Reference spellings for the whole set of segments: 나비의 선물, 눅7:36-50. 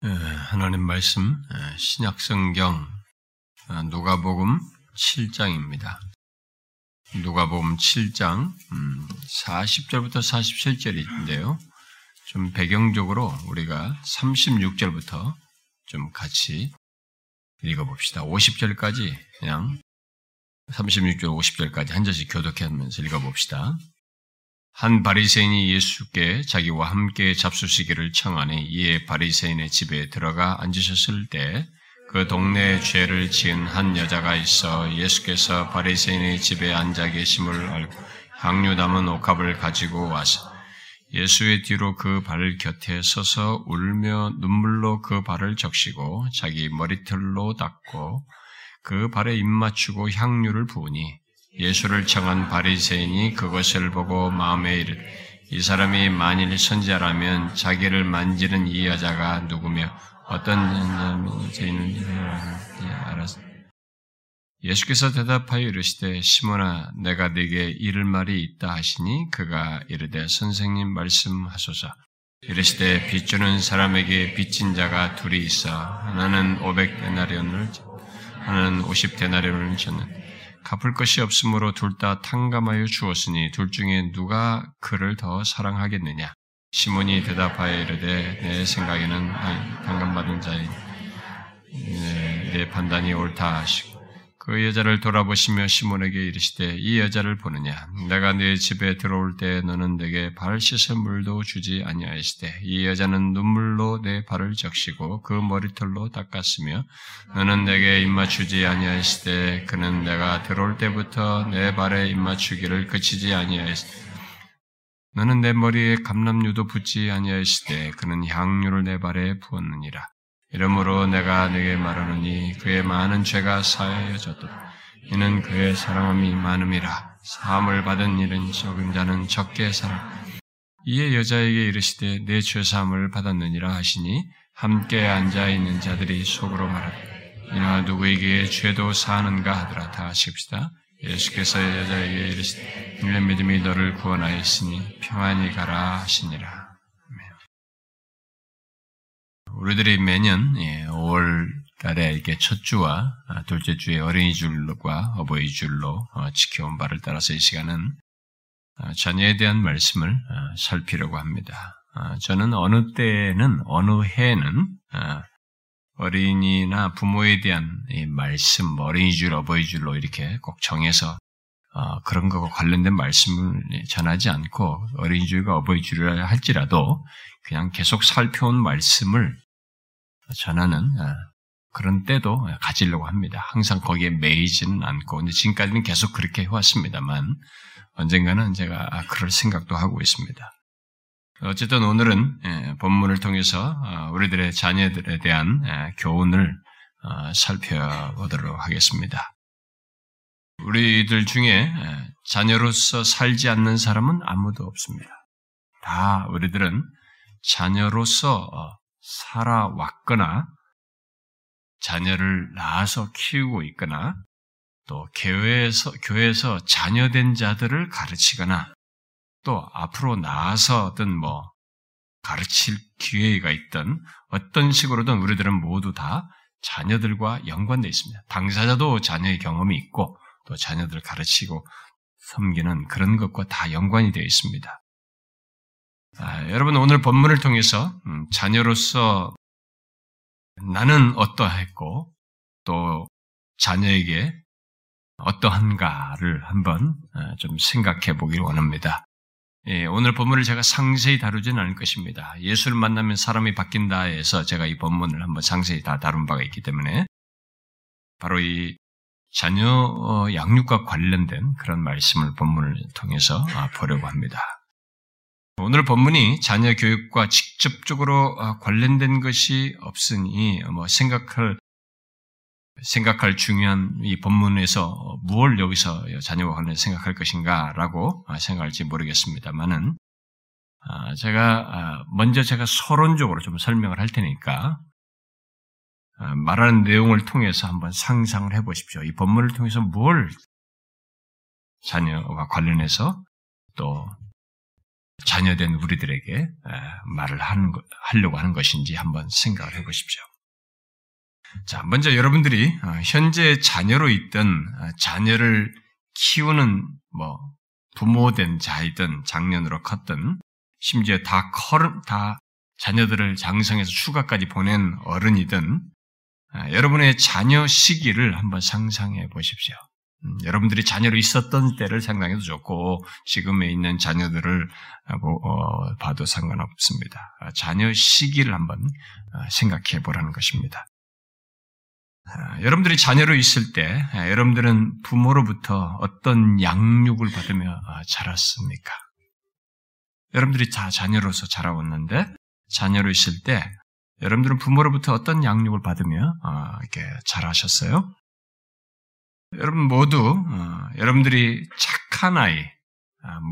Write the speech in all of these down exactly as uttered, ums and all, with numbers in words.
하나님 말씀 신약성경 누가복음 칠 장입니다. 누가복음 칠 장 사십 절부터 사십칠 절인데요. 좀 배경적으로 우리가 삼십육 절부터 좀 같이 읽어봅시다. 오십 절까지 그냥 삼십육 절 오십 절까지 한 절씩 교독하면서 읽어봅시다. 한 바리새인이 예수께 자기와 함께 잡수시기를 청하니 이에 바리새인의 집에 들어가 앉으셨을 때 그 동네에 죄를 지은 한 여자가 있어 예수께서 바리새인의 집에 앉아 계심을 알고 향유 담은 옥합을 가지고 와서 예수의 뒤로 그 발 곁에 서서 울며 눈물로 그 발을 적시고 자기 머리털로 닦고 그 발에 입 맞추고 향유를 부으니 예수를 청한 바리새인이 그것을 보고 마음에 이르되 이 사람이 만일 선지자라면 자기를 만지는 이 여자가 누구며 어떤 죄인인지 알았으니 예수께서 대답하여 이르시되 시몬아 내가 네게 이를 말이 있다 하시니 그가 이르되 선생님 말씀하소서. 이르시되 빚 주는 사람에게 빚진 자가 둘이 있어 하나는 오백 데나리온을 하나는 오십 데나리온을 줬는데 갚을 것이 없으므로 둘 다 탕감하여 주었으니 둘 중에 누가 그를 더 사랑하겠느냐? 시몬이 대답하여 이르되 내 생각에는 탕감받은 자인 네, 내 판단이 옳다 하시고 그 여자를 돌아보시며 시몬에게 이르시되 이 여자를 보느냐? 내가 네 집에 들어올 때 너는 내게 발 씻을 물도 주지 아니하시되 이 여자는 눈물로 내 발을 적시고 그 머리털로 닦았으며 너는 내게 입맞추지 아니하시되 그는 내가 들어올 때부터 내 발에 입맞추기를 그치지 아니하시되 너는 내 머리에 감람류도 붓지 아니하시되 그는 향유를 내 발에 부었느니라. 이러므로 내가 네게 말하노니 그의 많은 죄가 사하여졌도다. 이는 그의 사랑함이 많음이라. 사함을 받은 일은 적은 자는 적게 사랑. 이에 여자에게 이르시되 내 죄사함을 받았느니라 하시니 함께 앉아있는 자들이 속으로 말하되 이나 누구에게 죄도 사하는가 하더라. 다 하십시다. 예수께서 여자에게 이르시되 내 믿음이 너를 구원하였으니 평안히 가라 하시니라. 우리들이 매년 오월달에 이렇게 첫 주와 둘째 주의 어린이 줄과 어버이 줄로 지켜온 바를 따라서 이 시간은 자녀에 대한 말씀을 살피려고 합니다. 저는 어느 때에는 어느 해에는 어린이나 부모에 대한 이 말씀, 어린이 줄, 어버이 줄로 이렇게 꼭 정해서 그런 것과 관련된 말씀을 전하지 않고 어린이 줄과 어버이 줄이라 할지라도 그냥 계속 살펴온 말씀을 전하는 그런 때도 가지려고 합니다. 항상 거기에 매이지는 않고, 근데 지금까지는 계속 그렇게 해왔습니다만, 언젠가는 제가 그럴 생각도 하고 있습니다. 어쨌든 오늘은 본문을 통해서 우리들의 자녀들에 대한 교훈을 살펴보도록 하겠습니다. 우리들 중에 자녀로서 살지 않는 사람은 아무도 없습니다. 다 우리들은 자녀로서 살아왔거나 자녀를 낳아서 키우고 있거나 또 교회에서, 교회에서 자녀된 자들을 가르치거나 또 앞으로 나아서든 뭐 가르칠 기회가 있든 어떤 식으로든 우리들은 모두 다 자녀들과 연관되어 있습니다. 당사자도 자녀의 경험이 있고 또 자녀들을 가르치고 섬기는 그런 것과 다 연관이 되어 있습니다. 아, 여러분 오늘 본문을 통해서 음, 자녀로서 나는 어떠했고 또 자녀에게 어떠한가를 한번 아, 좀 생각해 보기를 원합니다. 예, 오늘 본문을 제가 상세히 다루지는 않을 것입니다. 예수를 만나면 사람이 바뀐다 해서 제가 이 본문을 한번 상세히 다 다룬 바가 있기 때문에 바로 이 자녀 양육과 관련된 그런 말씀을 본문을 통해서 아, 보려고 합니다. 오늘 본문이 자녀 교육과 직접적으로 관련된 것이 없으니 뭐 생각할 생각할 중요한 이 본문에서 무엇을 여기서 자녀와 관련해서 생각할 것인가라고 생각할지 모르겠습니다만은 제가 먼저 제가 서론적으로 좀 설명을 할 테니까 말하는 내용을 통해서 한번 상상을 해보십시오. 이 본문을 통해서 뭘 자녀와 관련해서 또 자녀된 우리들에게 말을 하는, 하려고 하는 것인지 한번 생각을 해보십시오. 자, 먼저 여러분들이 현재 자녀로 있든 자녀를 키우는 뭐 부모된 자이든 장년으로 컸든 심지어 다 커, 다 자녀들을 장성해서 휴가까지 보낸 어른이든 여러분의 자녀 시기를 한번 상상해 보십시오. 음, 여러분들이 자녀로 있었던 때를 상상해도 좋고 지금에 있는 자녀들을 어, 봐도 상관없습니다. 자녀 시기를 한번 생각해 보라는 것입니다. 여러분들이 자녀로 있을 때 여러분들은 부모로부터 어떤 양육을 받으며 자랐습니까? 여러분들이 다 자녀로서 자라왔는데 자녀로 있을 때 여러분들은 부모로부터 어떤 양육을 받으며 이렇게 자라셨어요? 여러분 모두 여러분들이 착한 아이,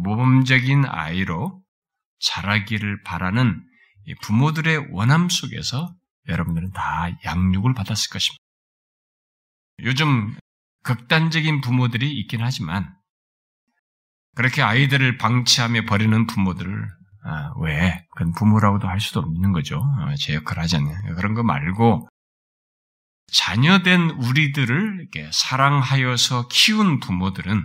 모범적인 아이로 자라기를 바라는 부모들의 원함 속에서 여러분들은 다 양육을 받았을 것입니다. 요즘 극단적인 부모들이 있긴 하지만 그렇게 아이들을 방치하며 버리는 부모들을 아, 왜? 그건 부모라고도 할 수도 없는 거죠. 아, 제 역할을 하지 않냐. 그런 거 말고 자녀된 우리들을 이렇게 사랑하여서 키운 부모들은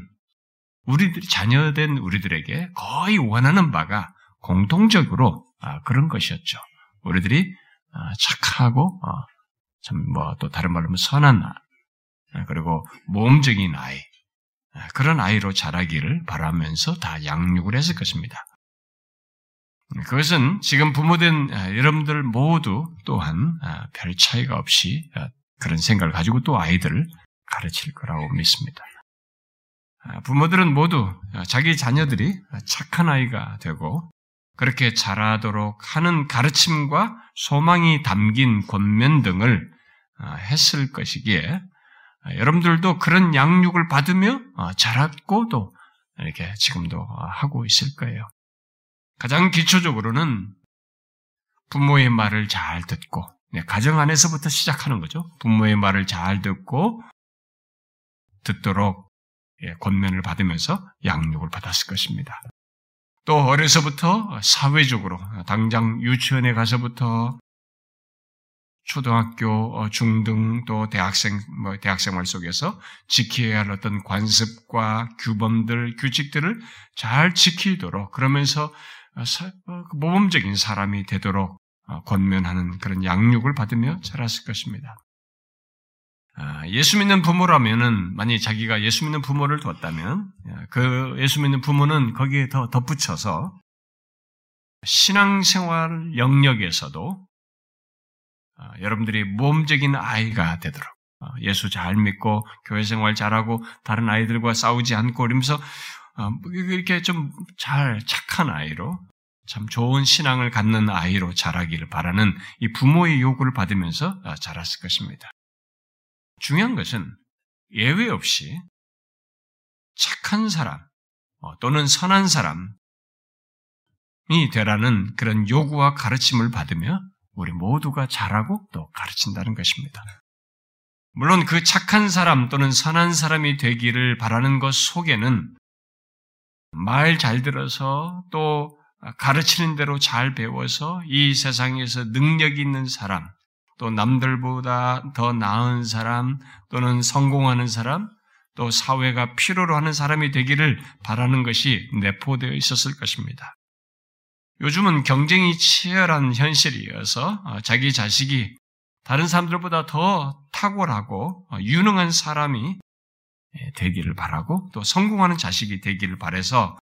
우리들 자녀된 우리들에게 거의 원하는 바가 공통적으로 아, 그런 것이었죠. 우리들이 아, 착하고 아, 참 뭐 또 다른 말로 하면 선한 아, 그리고 모험적인 아이, 그런 아이로 자라기를 바라면서 다 양육을 했을 것입니다. 그것은 지금 부모된 여러분들 모두 또한 별 차이가 없이 그런 생각을 가지고 또 아이들을 가르칠 거라고 믿습니다. 부모들은 모두 자기 자녀들이 착한 아이가 되고 그렇게 자라도록 하는 가르침과 소망이 담긴 권면 등을 했을 것이기에 여러분들도 그런 양육을 받으며 자랐고 또 이렇게 지금도 하고 있을 거예요. 가장 기초적으로는 부모의 말을 잘 듣고 가정 안에서부터 시작하는 거죠. 부모의 말을 잘 듣고 듣도록 권면을 받으면서 양육을 받았을 것입니다. 또 어려서부터 사회적으로 당장 유치원에 가서부터 초등학교, 중등, 또 대학생, 뭐 대학생활 속에서 지켜야 할 어떤 관습과 규범들, 규칙들을 잘 지키도록 그러면서 모범적인 사람이 되도록 권면하는 그런 양육을 받으며 자랐을 것입니다. 예수 믿는 부모라면은 만약에 자기가 예수 믿는 부모를 두었다면 그 예수 믿는 부모는 거기에 더 덧붙여서 신앙생활 영역에서도 어, 여러분들이 모범적인 아이가 되도록 어, 예수 잘 믿고 교회 생활 잘하고 다른 아이들과 싸우지 않고 이러면서 어, 이렇게 좀 잘 착한 아이로 참 좋은 신앙을 갖는 아이로 자라기를 바라는 이 부모의 요구를 받으면서 어, 자랐을 것입니다. 중요한 것은 예외 없이 착한 사람 어, 또는 선한 사람이 되라는 그런 요구와 가르침을 받으며 우리 모두가 잘하고 또 가르친다는 것입니다. 물론 그 착한 사람 또는 선한 사람이 되기를 바라는 것 속에는 말 잘 들어서 또 가르치는 대로 잘 배워서 이 세상에서 능력이 있는 사람, 또 남들보다 더 나은 사람 또는 성공하는 사람, 또 사회가 필요로 하는 사람이 되기를 바라는 것이 내포되어 있었을 것입니다. 요즘은 경쟁이 치열한 현실이어서 자기 자식이 다른 사람들보다 더 탁월하고 유능한 사람이 되기를 바라고 또 성공하는 자식이 되기를 바라서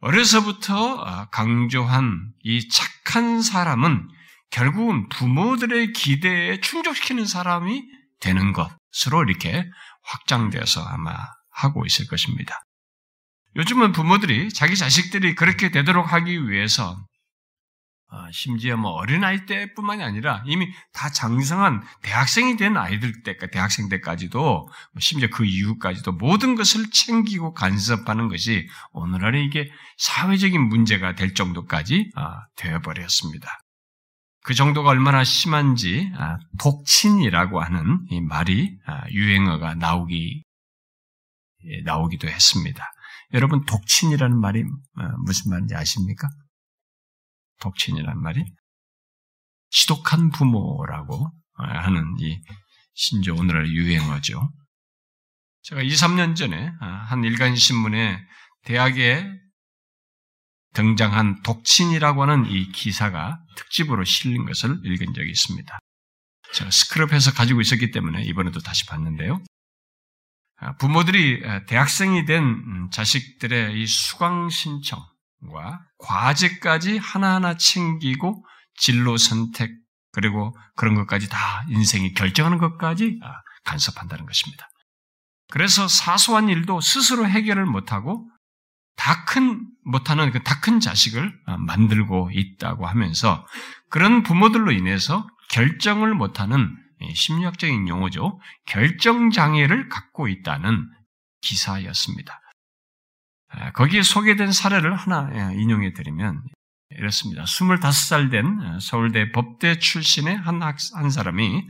어려서부터 강조한 이 착한 사람은 결국은 부모들의 기대에 충족시키는 사람이 되는 것으로 이렇게 확장되어서 아마 하고 있을 것입니다. 요즘은 부모들이 자기 자식들이 그렇게 되도록 하기 위해서 심지어 뭐 어린아이 때뿐만이 아니라 이미 다 장성한 대학생이 된 아이들 때까지 대학생 때까지도 심지어 그 이후까지도 모든 것을 챙기고 간섭하는 것이 오늘날에 이게 사회적인 문제가 될 정도까지 되어버렸습니다. 그 정도가 얼마나 심한지 독친이라고 하는 이 말이 유행어가 나오기 나오기도 했습니다. 여러분 독친이라는 말이 무슨 말인지 아십니까? 독친이라는 말이 지독한 부모라고 하는 이 심지어 오늘날 유행어죠. 제가 이, 삼 년 전에 한 일간신문에 대학에 등장한 독친이라고 하는 이 기사가 특집으로 실린 것을 읽은 적이 있습니다. 제가 스크럽해서 가지고 있었기 때문에 이번에도 다시 봤는데요. 부모들이 대학생이 된 자식들의 이 수강 신청과 과제까지 하나하나 챙기고 진로 선택 그리고 그런 것까지 다 인생이 결정하는 것까지 간섭한다는 것입니다. 그래서 사소한 일도 스스로 해결을 못하고 다 큰 못하는 그 다 큰 자식을 만들고 있다고 하면서 그런 부모들로 인해서 결정을 못하는 심리학적인 용어죠. 결정장애를 갖고 있다는 기사였습니다. 거기에 소개된 사례를 하나 인용해 드리면 이렇습니다. 스물다섯 살 된 서울대 법대 출신의 한, 학, 한 사람이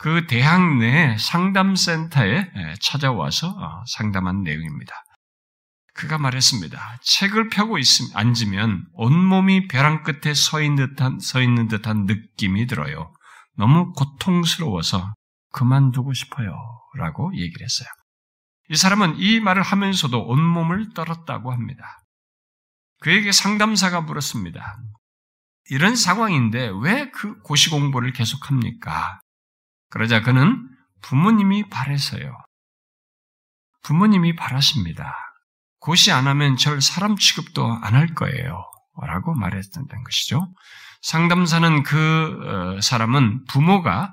그 대학 내 상담센터에 찾아와서 상담한 내용입니다. 그가 말했습니다. 책을 펴고 있음, 앉으면 온몸이 벼랑 끝에 서 있는 듯한, 서 있는 듯한 느낌이 들어요. 너무 고통스러워서 그만두고 싶어요. 라고 얘기를 했어요. 이 사람은 이 말을 하면서도 온몸을 떨었다고 합니다. 그에게 상담사가 물었습니다. 이런 상황인데 왜 그 고시 공부를 계속합니까? 그러자 그는 부모님이 바래서요. 부모님이 바라십니다. 고시 안 하면 절 사람 취급도 안 할 거예요. 라고 말했다는 것이죠. 상담사는 그 사람은 부모가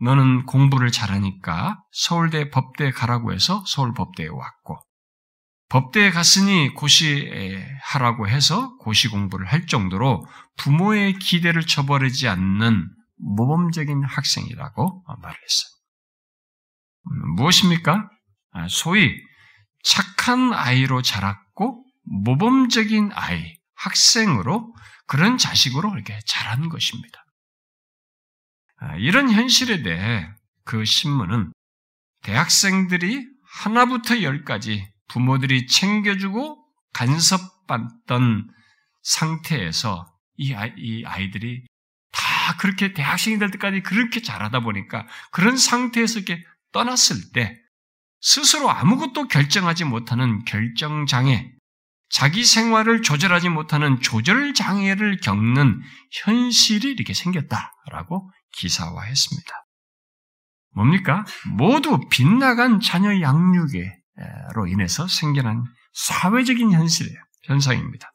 너는 공부를 잘하니까 서울대 법대에 가라고 해서 서울 법대에 왔고 법대에 갔으니 고시하라고 해서 고시 공부를 할 정도로 부모의 기대를 저버리지 않는 모범적인 학생이라고 말을 했어요. 무엇입니까? 소위 착한 아이로 자랐고 모범적인 아이, 학생으로 그런 자식으로 이렇게 자란 것입니다. 이런 현실에 대해 그 신문은 대학생들이 하나부터 열까지 부모들이 챙겨주고 간섭받던 상태에서 이, 아이, 이 아이들이 다 그렇게 대학생이 될 때까지 그렇게 자라다 보니까 그런 상태에서 이렇게 떠났을 때 스스로 아무것도 결정하지 못하는 결정장애, 자기 생활을 조절하지 못하는 조절장애를 겪는 현실이 이렇게 생겼다라고 기사화했습니다. 뭡니까? 모두 빗나간 자녀 양육으로 인해서 생겨난 사회적인 현실이에요. 현상입니다.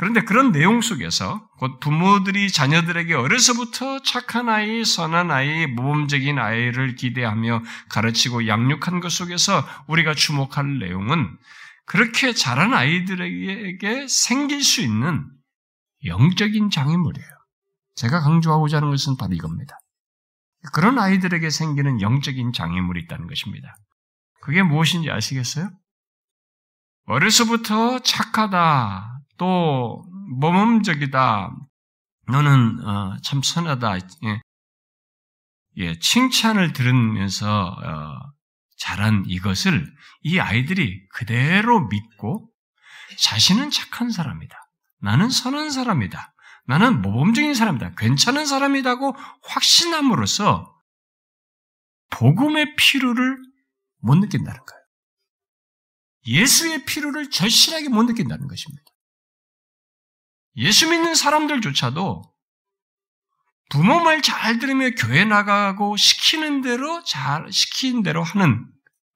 그런데 그런 내용 속에서 곧 부모들이 자녀들에게 어려서부터 착한 아이, 선한 아이, 모범적인 아이를 기대하며 가르치고 양육한 것 속에서 우리가 주목할 내용은 그렇게 자란 아이들에게 생길 수 있는 영적인 장애물이에요. 제가 강조하고자 하는 것은 바로 이겁니다. 그런 아이들에게 생기는 영적인 장애물이 있다는 것입니다. 그게 무엇인지 아시겠어요? 어려서부터 착하다. 또 모범적이다. 너는 어, 참 선하다. 예. 예, 칭찬을 들으면서 어, 자란 이것을 이 아이들이 그대로 믿고 자신은 착한 사람이다. 나는 선한 사람이다. 나는 모범적인 사람이다. 괜찮은 사람이라고 확신함으로써 복음의 필요를 못 느낀다는 거예요. 예수의 필요를 절실하게 못 느낀다는 것입니다. 예수 믿는 사람들조차도 부모 말 잘 들으며 교회 나가고 시키는 대로 잘, 시키는 대로 하는,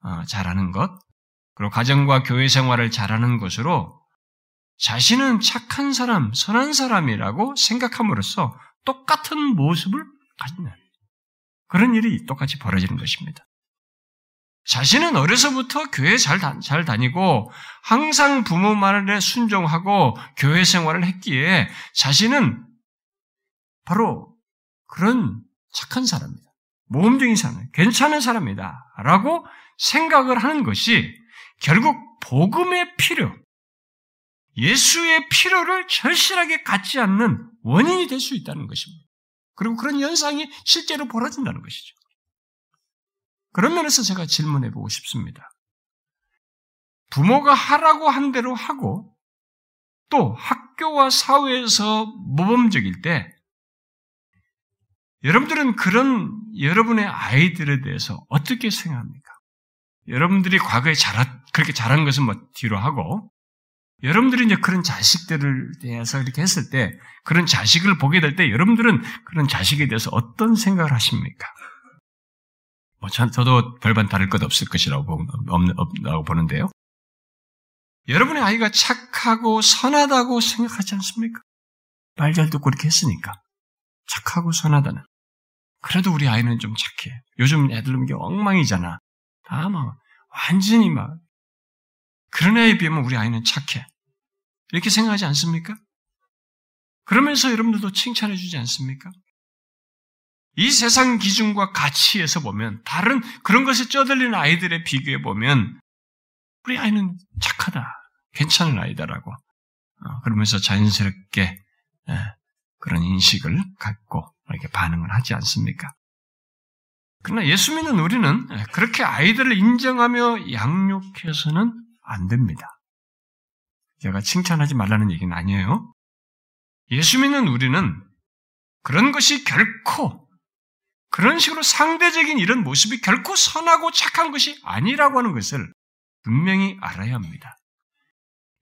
어, 잘하는 것, 그리고 가정과 교회 생활을 잘하는 것으로 자신은 착한 사람, 선한 사람이라고 생각함으로써 똑같은 모습을 가지는 그런 일이 똑같이 벌어지는 것입니다. 자신은 어려서부터 교회 잘, 다, 잘 다니고 항상 부모 말에 순종하고 교회 생활을 했기에 자신은 바로 그런 착한 사람이다. 모범적인 사람, 괜찮은 사람이다. 라고 생각을 하는 것이 결국 복음의 필요, 예수의 필요를 절실하게 갖지 않는 원인이 될 수 있다는 것입니다. 그리고 그런 현상이 실제로 벌어진다는 것이죠. 그런 면에서 제가 질문해보고 싶습니다. 부모가 하라고 한 대로 하고 또 학교와 사회에서 모범적일 때 여러분들은 그런 여러분의 아이들에 대해서 어떻게 생각합니까? 여러분들이 과거에 자라, 그렇게 자란 것은 뭐 뒤로 하고 여러분들이 이제 그런 자식들을 대해서 이렇게 했을 때, 그런 자식을 보게 될 때, 여러분들은 그런 자식에 대해서 어떤 생각을 하십니까? 뭐, 전, 저도 별반 다를 것 없을 것이라고 보, 없, 없다고 보는데요. 여러분의 아이가 착하고 선하다고 생각하지 않습니까? 말 잘 듣고 이렇게 했으니까. 착하고 선하다는. 그래도 우리 아이는 좀 착해. 요즘 애들 놈이 엉망이잖아. 다 막, 완전히 막. 그런 애에 비하면 우리 아이는 착해. 이렇게 생각하지 않습니까? 그러면서 여러분들도 칭찬해 주지 않습니까? 이 세상 기준과 가치에서 보면 다른 그런 것에 쩌들리는 아이들에 비교해 보면 우리 아이는 착하다, 괜찮은 아이다라고 그러면서 자연스럽게 그런 인식을 갖고 이렇게 반응을 하지 않습니까? 그러나 예수 믿는 우리는 그렇게 아이들을 인정하며 양육해서는 안 됩니다. 제가 칭찬하지 말라는 얘기는 아니에요. 예수 믿는 우리는 그런 것이 결코, 그런 식으로 상대적인 이런 모습이 결코 선하고 착한 것이 아니라고 하는 것을 분명히 알아야 합니다.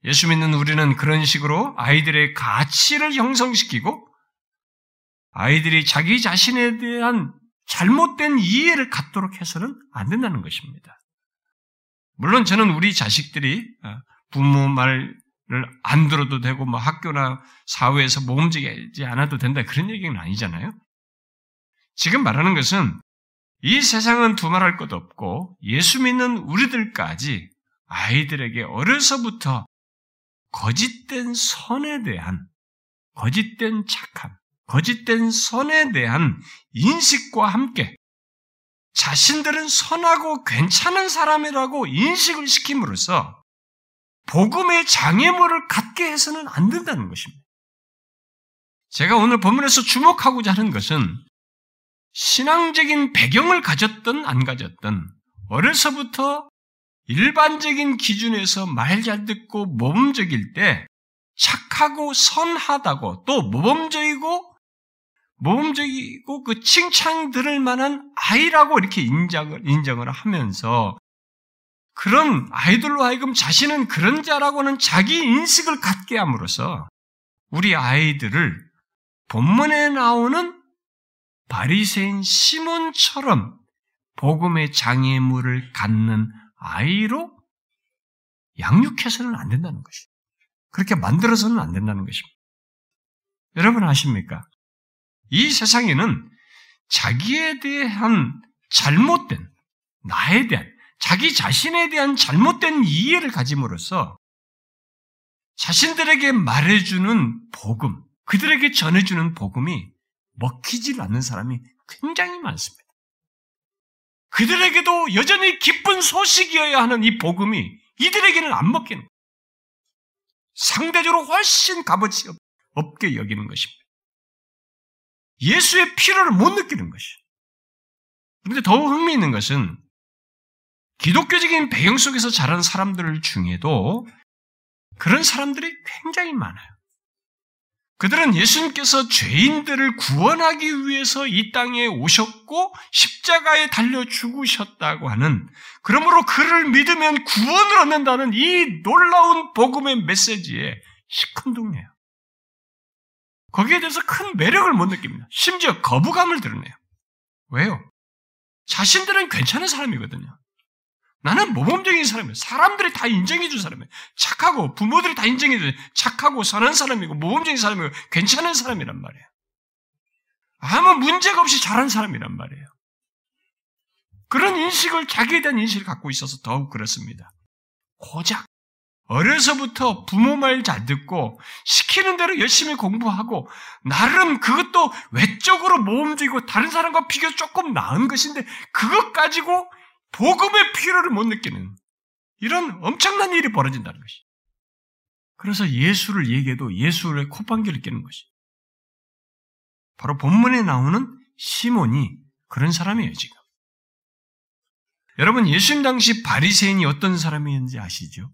예수 믿는 우리는 그런 식으로 아이들의 가치를 형성시키고 아이들이 자기 자신에 대한 잘못된 이해를 갖도록 해서는 안 된다는 것입니다. 물론 저는 우리 자식들이 부모 말을 안 들어도 되고 뭐 학교나 사회에서 모범적이지 않아도 된다 그런 얘기는 아니잖아요. 지금 말하는 것은 이 세상은 두말할 것 없고 예수 믿는 우리들까지 아이들에게 어려서부터 거짓된 선에 대한, 거짓된 착함, 거짓된 선에 대한 인식과 함께 자신들은 선하고 괜찮은 사람이라고 인식을 시킴으로써 복음의 장애물을 갖게 해서는 안 된다는 것입니다. 제가 오늘 본문에서 주목하고자 하는 것은 신앙적인 배경을 가졌든 안 가졌든 어려서부터 일반적인 기준에서 말 잘 듣고 모범적일 때 착하고 선하다고 또 모범적이고 모범적이고 그 칭찬 들을 만한 아이라고 이렇게 인정을, 인정을 하면서 그런 아이들로 하여금 자신은 그런 자라고는 자기 인식을 갖게 함으로써 우리 아이들을 본문에 나오는 바리새인 시몬처럼 복음의 장애물을 갖는 아이로 양육해서는 안 된다는 것입니다. 그렇게 만들어서는 안 된다는 것입니다. 여러분 아십니까? 이 세상에는 자기에 대한 잘못된, 나에 대한, 자기 자신에 대한 잘못된 이해를 가짐으로써 자신들에게 말해주는 복음, 그들에게 전해주는 복음이 먹히질 않는 사람이 굉장히 많습니다. 그들에게도 여전히 기쁜 소식이어야 하는 이 복음이 이들에게는 안 먹히는 거예요. 상대적으로 훨씬 값어치 없게 여기는 것입니다. 예수의 필요를 못 느끼는 것이에요. 그런데 더 흥미있는 것은 기독교적인 배경 속에서 자란 사람들 중에도 그런 사람들이 굉장히 많아요. 그들은 예수님께서 죄인들을 구원하기 위해서 이 땅에 오셨고 십자가에 달려 죽으셨다고 하는, 그러므로 그를 믿으면 구원을 얻는다는 이 놀라운 복음의 메시지에 시큰둥해요. 거기에 대해서 큰 매력을 못 느낍니다. 심지어 거부감을 드러내요. 왜요? 자신들은 괜찮은 사람이거든요. 나는 모범적인 사람이에요. 사람들이 다 인정해준 사람이에요. 착하고 부모들이 다 인정해준 착하고 선한 사람이고 모범적인 사람이고 괜찮은 사람이란 말이에요. 아무 문제가 없이 잘한 사람이란 말이에요. 그런 인식을, 자기에 대한 인식을 갖고 있어서 더욱 그렇습니다. 고작 어려서부터 부모 말 잘 듣고 시키는 대로 열심히 공부하고 나름 그것도 외적으로 모범적이고 다른 사람과 비교 조금 나은 것인데 그것 가지고 복음의 필요를 못 느끼는 이런 엄청난 일이 벌어진다는 것이. 그래서 예수를 얘기해도 예수의 콧방귀를 뀌는 것이. 바로 본문에 나오는 시몬이 그런 사람이에요 지금. 여러분 예수님 당시 바리새인이 어떤 사람이었는지 아시죠?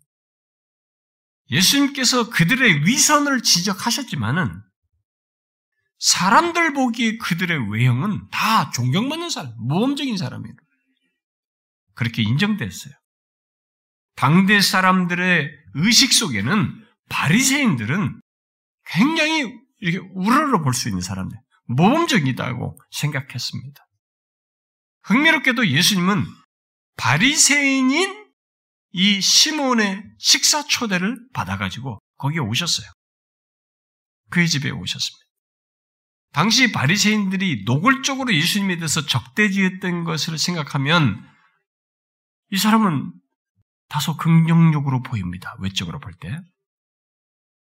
예수님께서 그들의 위선을 지적하셨지만은 사람들 보기에 그들의 외형은 다 존경받는 사람, 모범적인 사람이에요. 그렇게 인정됐어요. 당대 사람들의 의식 속에는 바리새인들은 굉장히 이렇게 우러러 볼 수 있는 사람들, 모범적이다고 생각했습니다. 흥미롭게도 예수님은 바리새인인 이 시몬의 식사 초대를 받아가지고 거기에 오셨어요. 그의 집에 오셨습니다. 당시 바리새인들이 노골적으로 예수님에 대해서 적대지했던 것을 생각하면 이 사람은 다소 긍정적으로 보입니다. 외적으로 볼 때.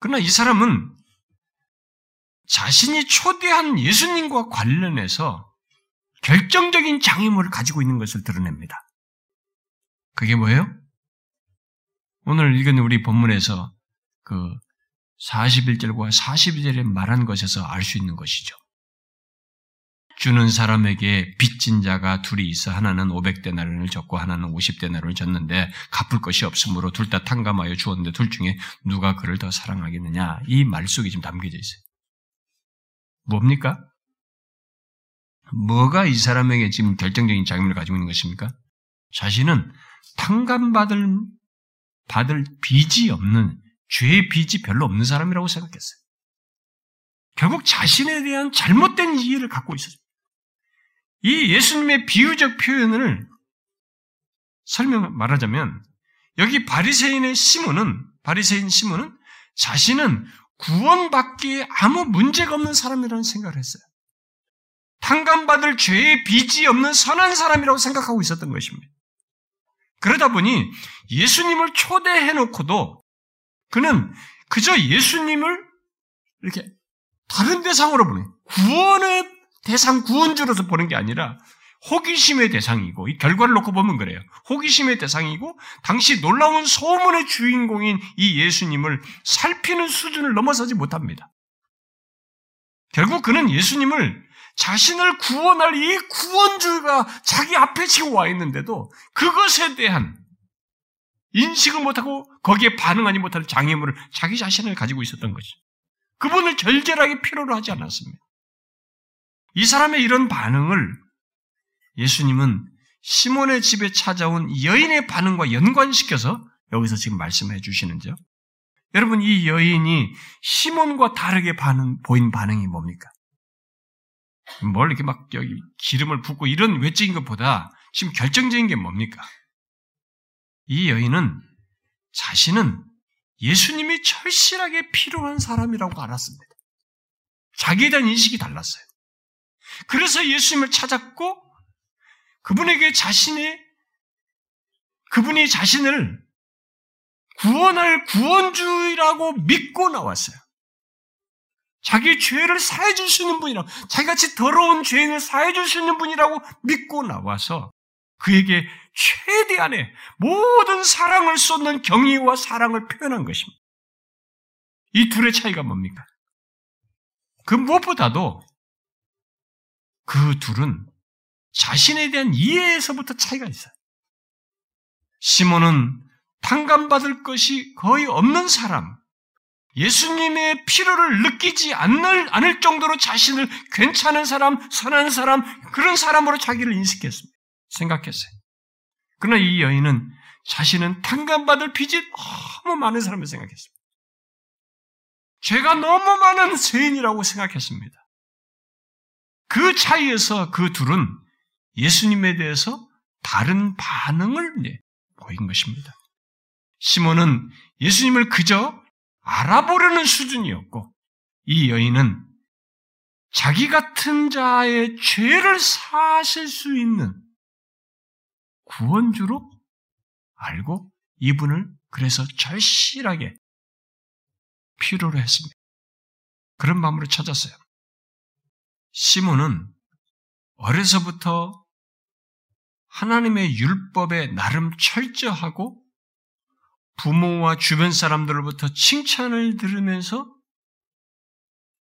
그러나 이 사람은 자신이 초대한 예수님과 관련해서 결정적인 장애물을 가지고 있는 것을 드러냅니다. 그게 뭐예요? 오늘 읽은 우리 본문에서 그 사십일 절과 사십이 절에 말한 것에서 알 수 있는 것이죠. 주는 사람에게 빚진 자가 둘이 있어 하나는 오백 데나리온을 졌고 하나는 오십 데나리온을 졌는데 갚을 것이 없으므로 둘 다 탕감하여 주었는데 둘 중에 누가 그를 더 사랑하겠느냐. 이 말 속에 지금 담겨져 있어요. 뭡니까? 뭐가 이 사람에게 지금 결정적인 장면을 가지고 있는 것입니까? 자신은 탕감받을 받을 빚이 없는, 죄의 빚이 별로 없는 사람이라고 생각했어요. 결국 자신에 대한 잘못된 이해를 갖고 있었어요. 이 예수님의 비유적 표현을 설명 말하자면 여기 바리새인의 시몬은 바리새인 시몬은 자신은 구원받기에 아무 문제가 없는 사람이라는 생각을 했어요. 탕감받을 죄의 빚이 없는 선한 사람이라고 생각하고 있었던 것입니다. 그러다 보니 예수님을 초대해놓고도 그는 그저 예수님을 이렇게 다른 대상으로 보는, 구원의 대상, 구원주로서 보는 게 아니라 호기심의 대상이고, 이 결과를 놓고 보면 그래요. 호기심의 대상이고, 당시 놀라운 소문의 주인공인 이 예수님을 살피는 수준을 넘어서지 못합니다. 결국 그는 예수님을 자신을 구원할 이 구원주가 자기 앞에 지금 와 있는데도 그것에 대한 인식을 못하고 거기에 반응하지 못할 장애물을 자기 자신을 가지고 있었던 거죠. 그분을 절절하게 필요로 하지 않았습니다. 이 사람의 이런 반응을 예수님은 시몬의 집에 찾아온 여인의 반응과 연관시켜서 여기서 지금 말씀해 주시는데요. 여러분, 이 여인이 시몬과 다르게 반응, 보인 반응이 뭡니까? 뭘 이렇게 막 여기 기름을 붓고 이런 외적인 것보다 지금 결정적인 게 뭡니까? 이 여인은 자신은 예수님이 절실하게 필요한 사람이라고 알았습니다. 자기에 대한 인식이 달랐어요. 그래서 예수님을 찾았고 그분에게 자신의 그분이 자신을 구원할 구원주의라고 믿고 나왔어요. 자기 죄를 사해 줄 수 있는 분이라고, 자기같이 더러운 죄인을 사해 줄 수 있는 분이라고 믿고 나와서 그에게 최대한의 모든 사랑을 쏟는 경의와 사랑을 표현한 것입니다. 이 둘의 차이가 뭡니까? 그 무엇보다도 그 둘은 자신에 대한 이해에서부터 차이가 있어요. 시몬은 탕감받을 것이 거의 없는 사람, 예수님의 필요를 느끼지 않을, 않을 정도로 자신을 괜찮은 사람, 선한 사람, 그런 사람으로 자기를 인식했습니다. 생각했어요. 그러나 이 여인은 자신은 탕감받을 빚이 너무 많은 사람을 생각했습니다. 죄가 너무 많은 죄인이라고 생각했습니다. 그 차이에서 그 둘은 예수님에 대해서 다른 반응을 보인 것입니다. 시몬은 예수님을 그저 알아보려는 수준이었고 이 여인은 자기 같은 자의 죄를 사실 수 있는 구원주로 알고 이분을 그래서 절실하게 필요로 했습니다. 그런 마음으로 찾았어요. 시몬은 어려서부터 하나님의 율법에 나름 철저하고 부모와 주변 사람들로부터 칭찬을 들으면서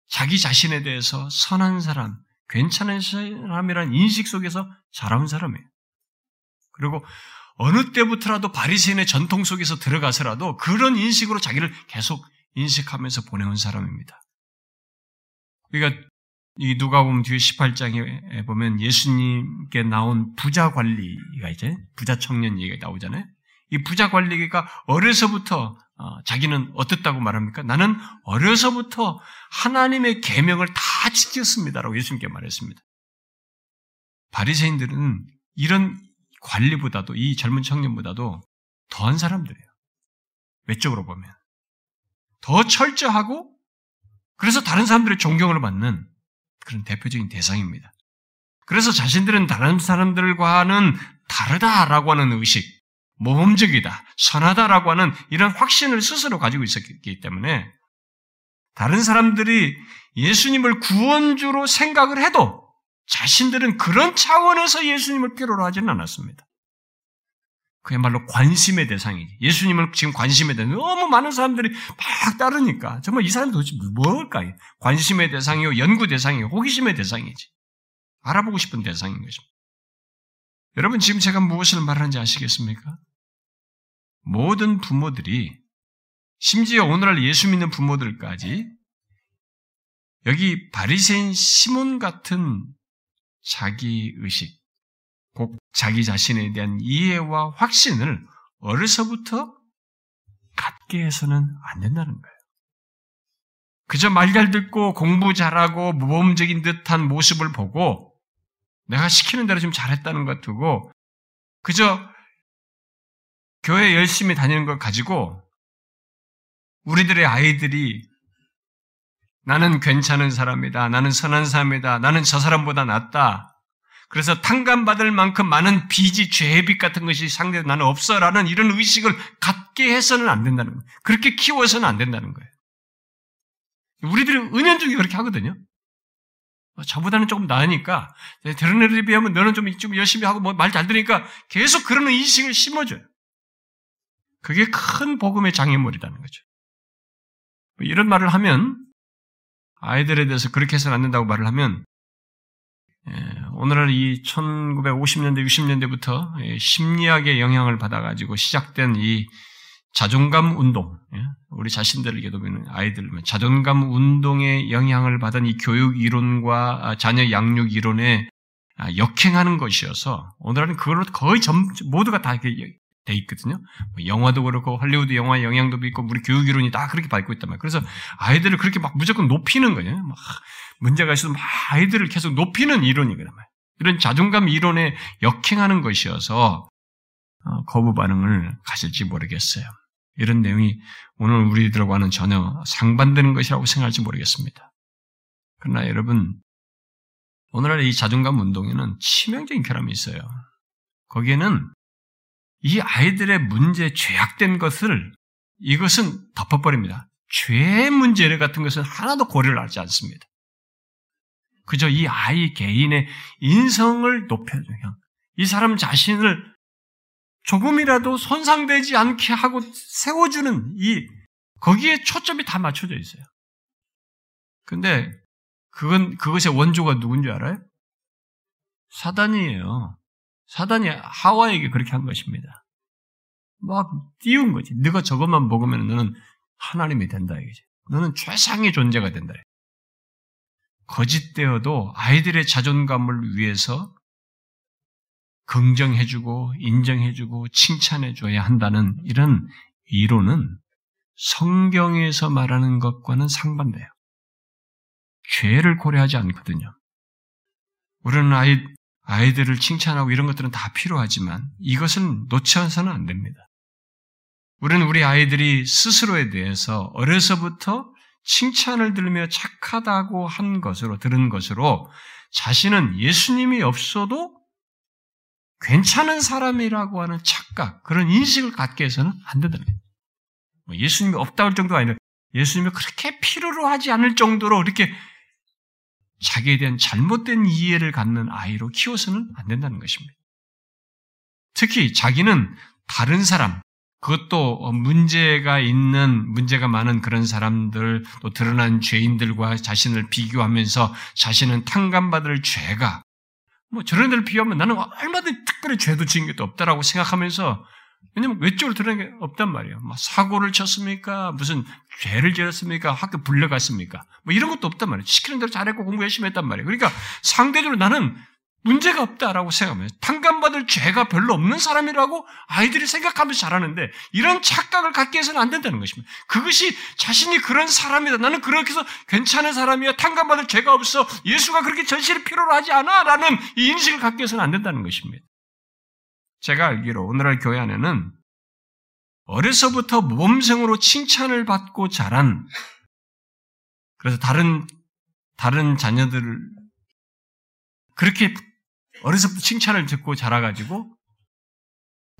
자기 자신에 대해서 선한 사람, 괜찮은 사람이란 인식 속에서 자라온 사람이에요. 그리고 어느 때부터라도 바리새인의 전통 속에서 들어가서라도 그런 인식으로 자기를 계속 인식하면서 보내온 사람입니다. 그러니까 이 누가 보면 뒤에 십팔 장에 보면 예수님께 나온 부자 관리가 이제 부자 청년 얘기가 나오잖아요. 이 부자 관리가 어려서부터 어, 자기는 어땠다고 말합니까? 나는 어려서부터 하나님의 계명을 다 지켰습니다라고 예수님께 말했습니다. 바리새인들은 이런 관리보다도 이 젊은 청년보다도 더한 사람들이에요. 외적으로 보면 더 철저하고 그래서 다른 사람들의 존경을 받는 그런 대표적인 대상입니다. 그래서 자신들은 다른 사람들과는 다르다라고 하는 의식, 모범적이다, 선하다라고 하는 이런 확신을 스스로 가지고 있었기 때문에 다른 사람들이 예수님을 구원주로 생각을 해도 자신들은 그런 차원에서 예수님을 필요로 하지는 않았습니다. 그야말로 관심의 대상이지. 예수님을 지금 관심의 대상. 너무 많은 사람들이 막 따르니까 정말 이 사람 도대체 뭘까? 관심의 대상이요, 연구 대상이요, 호기심의 대상이지. 알아보고 싶은 대상인 것입니다. 여러분 지금 제가 무엇을 말하는지 아시겠습니까? 모든 부모들이 심지어 오늘날 예수 믿는 부모들까지 여기 바리새인 시몬 같은 자기의식, 곧 자기 자신에 대한 이해와 확신을 어려서부터 갖게 해서는 안 된다는 거예요. 그저 말 잘 듣고 공부 잘하고 모범적인 듯한 모습을 보고 내가 시키는 대로 좀 잘했다는 것 두고 그저 교회 열심히 다니는 것 가지고 우리들의 아이들이 나는 괜찮은 사람이다, 나는 선한 사람이다, 나는 저 사람보다 낫다, 그래서 탕감받을 만큼 많은 빚이, 죄의 빚 같은 것이 상대로 나는 없어라는 이런 의식을 갖게 해서는 안 된다는 거예요. 그렇게 키워서는 안 된다는 거예요. 우리들이 은연중에 그렇게 하거든요. 저보다는 조금 나으니까, 다른 애들에 비하면 너는 좀, 좀 열심히 하고 뭐 말 잘 들으니까 계속 그런 인식을 심어줘요. 그게 큰 복음의 장애물이라는 거죠. 뭐 이런 말을 하면, 아이들에 대해서 그렇게 해서는 안 된다고 말을 하면, 예, 오늘날 이 천구백오십 년대, 육십 년대부터 예, 심리학의 영향을 받아가지고 시작된 이 자존감 운동, 예? 우리 자신들에게도 아이들, 자존감 운동의 영향을 받은 이 교육 이론과 자녀 양육 이론에 역행하는 것이어서 오늘날은 그걸로 거의 전, 모두가 다 이렇게 돼 있거든요. 영화도 그렇고 할리우드 영화의 영향도 있고 우리 교육 이론이 다 그렇게 밟고 있단 말이에요. 그래서 아이들을 그렇게 막 무조건 높이는 거예요. 막 문제가 있어도 막 아이들을 계속 높이는 이론이거든 말이에요. 이런 자존감 이론에 역행하는 것이어서 거부 반응을 가질지 모르겠어요. 이런 내용이 오늘 우리들과는 전혀 상반되는 것이라고 생각할지 모르겠습니다. 그러나 여러분, 오늘날 이 자존감 운동에는 치명적인 결함이 있어요. 거기에는 이 아이들의 문제, 죄악된 것을 이것은 덮어버립니다. 죄의 문제 같은 것은 하나도 고려를 하지 않습니다. 그저 이 아이 개인의 인성을 높여줘요. 이 사람 자신을 조금이라도 손상되지 않게 하고 세워주는 이 거기에 초점이 다 맞춰져 있어요. 근데 그건 그것의 원조가 누군지 알아요? 사단이에요. 사단이 하와에게 그렇게 한 것입니다. 막 띄운 거지. 네가 저것만 먹으면 너는 하나님이 된다 이거지. 너는 최상의 존재가 된다. 거짓되어도 아이들의 자존감을 위해서 긍정해주고 인정해주고 칭찬해줘야 한다는 이런 이론은 성경에서 말하는 것과는 상반돼요. 죄를 고려하지 않거든요. 우리는 아이, 아이들을 칭찬하고 이런 것들은 다 필요하지만 이것은 놓쳐서는 안 됩니다. 우리는 우리 아이들이 스스로에 대해서 어려서부터 칭찬을 들으며 착하다고 한 것으로 들은 것으로 자신은 예수님이 없어도 괜찮은 사람이라고 하는 착각, 그런 인식을 갖게 해서는 안 된다는 거예요. 예수님이 없다 할 정도가 아니라 예수님이 그렇게 필요로 하지 않을 정도로 이렇게 자기에 대한 잘못된 이해를 갖는 아이로 키워서는 안 된다는 것입니다. 특히 자기는 다른 사람, 그것도 문제가 있는, 문제가 많은 그런 사람들, 또 드러난 죄인들과 자신을 비교하면서 자신은 탕감받을 죄가 뭐 저런 애들 비교하면 나는 얼마든지 특별히 죄도 지은 것도 없다라고 생각하면서, 왜냐면 외적으로 드러난 게 없단 말이에요. 막 사고를 쳤습니까? 무슨 죄를 지었습니까? 학교 불려갔습니까? 뭐 이런 것도 없단 말이에요. 시키는 대로 잘했고 공부 열심히 했단 말이에요. 그러니까 상대적으로 나는 문제가 없다라고 생각하면, 탕감받을 죄가 별로 없는 사람이라고 아이들이 생각하면서 자라는데, 이런 착각을 갖게 해서는 안 된다는 것입니다. 그것이 자신이 그런 사람이다, 나는 그렇게 해서 괜찮은 사람이야, 탕감받을 죄가 없어, 예수가 그렇게 절실히 필요로 하지 않아 라는 이 인식을 갖게 해서는 안 된다는 것입니다. 제가 알기로 오늘날 교회 안에는 어려서부터 모범생으로 칭찬을 받고 자란, 그래서 다른 다른 자녀들을 그렇게 어려서부터 칭찬을 듣고 자라가지고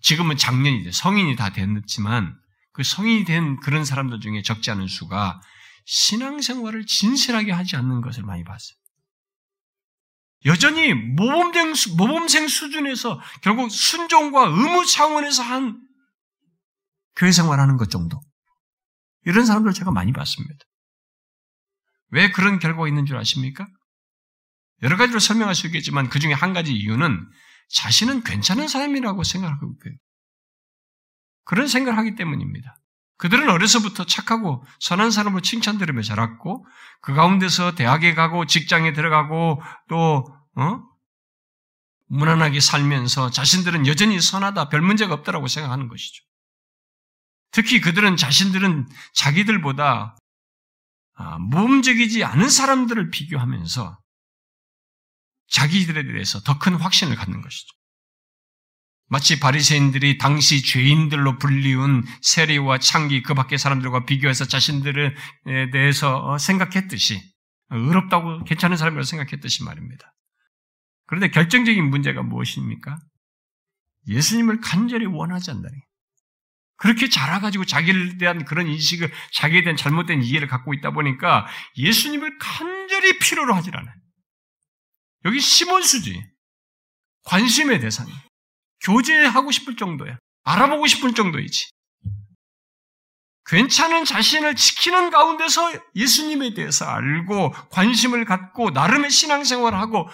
지금은 장년이죠. 성인이 다 됐지만 그 성인이 된 그런 사람들 중에 적지 않은 수가 신앙생활을 진실하게 하지 않는 것을 많이 봤어요. 여전히 모범생, 모범생 수준에서 결국 순종과 의무 차원에서 한 교회 생활하는 것 정도, 이런 사람들 제가 많이 봤습니다. 왜 그런 결과가 있는 줄 아십니까? 여러 가지로 설명할 수 있겠지만 그 중에 한 가지 이유는 자신은 괜찮은 사람이라고 생각하고 있고요. 그런 생각을 하기 때문입니다. 그들은 어려서부터 착하고 선한 사람으로 칭찬들으며 자랐고, 그 가운데서 대학에 가고 직장에 들어가고 또 어? 무난하게 살면서 자신들은 여전히 선하다, 별 문제가 없다라고 생각하는 것이죠. 특히 그들은 자신들은 자기들보다 아, 모범적이지 않은 사람들을 비교하면서 자기들에 대해서 더 큰 확신을 갖는 것이죠. 마치 바리새인들이 당시 죄인들로 불리운 세리와 창기 그 밖의 사람들과 비교해서 자신들에 대해서 생각했듯이, 의롭다고 괜찮은 사람이라고 생각했듯이 말입니다. 그런데 결정적인 문제가 무엇입니까? 예수님을 간절히 원하지 않다니, 그렇게 자라가지고 자기를 대한 그런 인식을, 자기에 대한 잘못된 이해를 갖고 있다 보니까 예수님을 간절히 필요로 하질 않아요. 여기 심원수지, 관심의 대상이, 교제하고 싶을 정도야, 알아보고 싶을 정도이지. 괜찮은 자신을 지키는 가운데서 예수님에 대해서 알고 관심을 갖고 나름의 신앙생활을 하고,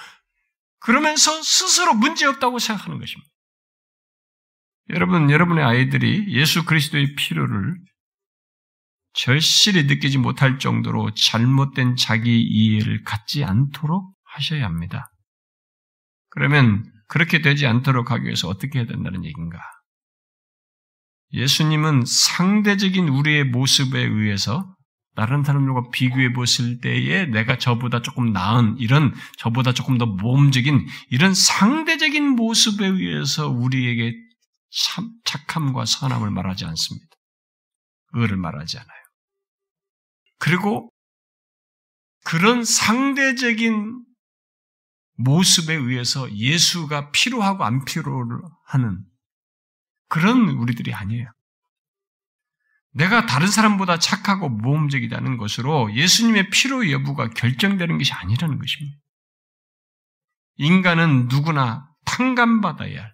그러면서 스스로 문제없다고 생각하는 것입니다. 여러분, 여러분의 아이들이 예수 그리스도의 필요를 절실히 느끼지 못할 정도로 잘못된 자기 이해를 갖지 않도록 하셔야 합니다. 그러면 그렇게 되지 않도록 하기 위해서 어떻게 해야 된다는 얘기인가? 예수님은 상대적인 우리의 모습에 의해서 다른 사람들과 비교해 보실 때에 내가 저보다 조금 나은, 이런 저보다 조금 더 모범적인 이런 상대적인 모습에 의해서 우리에게 참, 착함과 선함을 말하지 않습니다. 의를 말하지 않아요. 그리고 그런 상대적인 모습에 의해서 예수가 필요하고 안 필요하는 그런 우리들이 아니에요. 내가 다른 사람보다 착하고 모범적이라는 것으로 예수님의 필요 여부가 결정되는 것이 아니라는 것입니다. 인간은 누구나 탕감받아야 할,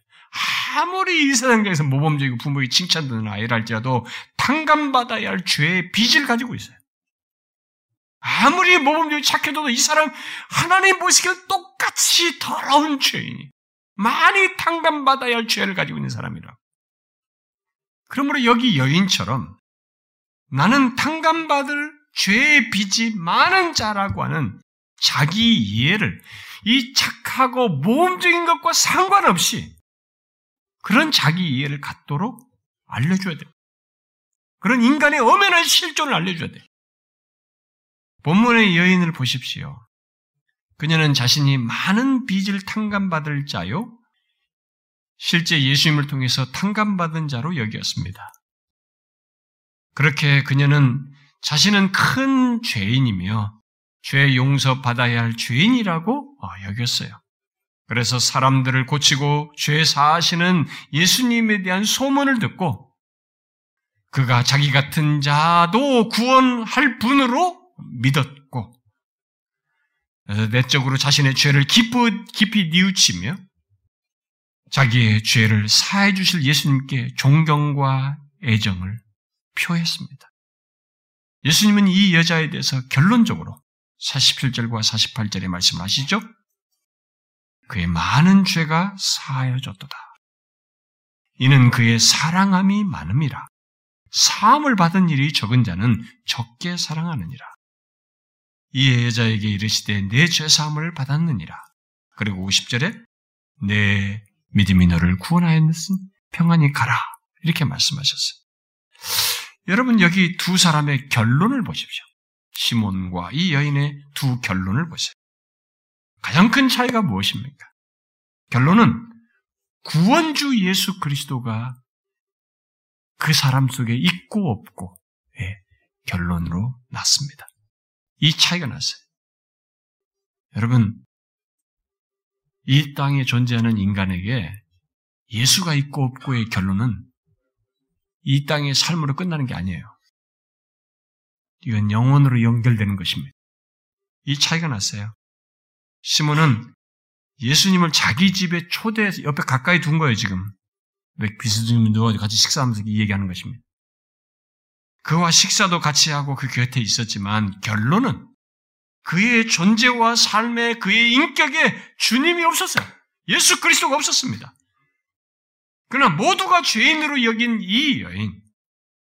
아무리 이 세상에서 모범적이고 부모의 칭찬받는 아이랄지라도 탕감받아야 할 죄의 빚을 가지고 있어요. 아무리 모범적으로 착해도 이 사람 하나님 보시기엔 똑같이 더러운 죄인이, 많이 탕감받아야 할 죄를 가지고 있는 사람이라. 그러므로 여기 여인처럼 나는 탕감받을 죄의 빚이 많은 자라고 하는 자기 이해를, 이 착하고 모범적인 것과 상관없이 그런 자기 이해를 갖도록 알려줘야 돼요. 그런 인간의 엄연한 실존을 알려줘야 돼요. 본문의 여인을 보십시오. 그녀는 자신이 많은 빚을 탕감받을 자요, 실제 예수님을 통해서 탕감받은 자로 여겼습니다. 그렇게 그녀는 자신은 큰 죄인이며 죄 용서받아야 할 죄인이라고 여겼어요. 그래서 사람들을 고치고 죄 사하시는 예수님에 대한 소문을 듣고 그가 자기 같은 자도 구원할 분으로 믿었고, 그래서 내적으로 자신의 죄를 깊이, 깊이 뉘우치며 자기의 죄를 사해 주실 예수님께 존경과 애정을 표했습니다. 예수님은 이 여자에 대해서 결론적으로 사십칠 절과 사십팔 절에 말씀하시죠. 그의 많은 죄가 사하여졌도다. 이는 그의 사랑함이 많음이라. 사함을 받은 일이 적은 자는 적게 사랑하느니라. 이에 여자에게 이르시되 내 죄사함을 받았느니라. 그리고 오십 절에 내 믿음이 너를 구원하였으니 평안히 가라. 이렇게 말씀하셨어요. 여러분 여기 두 사람의 결론을 보십시오. 시몬과 이 여인의 두 결론을 보세요. 가장 큰 차이가 무엇입니까? 결론은 구원주 예수 그리스도가 그 사람 속에 있고 없고 예, 결론으로 났습니다. 이 차이가 났어요. 여러분 이 땅에 존재하는 인간에게 예수가 있고 없고의 결론은 이 땅의 삶으로 끝나는 게 아니에요. 이건 영혼으로 연결되는 것입니다. 이 차이가 났어요. 시몬은 예수님을 자기 집에 초대해서 옆에 가까이 둔 거예요, 지금. 비스님도 같이 식사하면서 이 얘기하는 것입니다. 그와 식사도 같이 하고 그 곁에 있었지만 결론은 그의 존재와 삶에 그의 인격에 주님이 없었어요. 예수 그리스도가 없었습니다. 그러나 모두가 죄인으로 여긴 이 여인,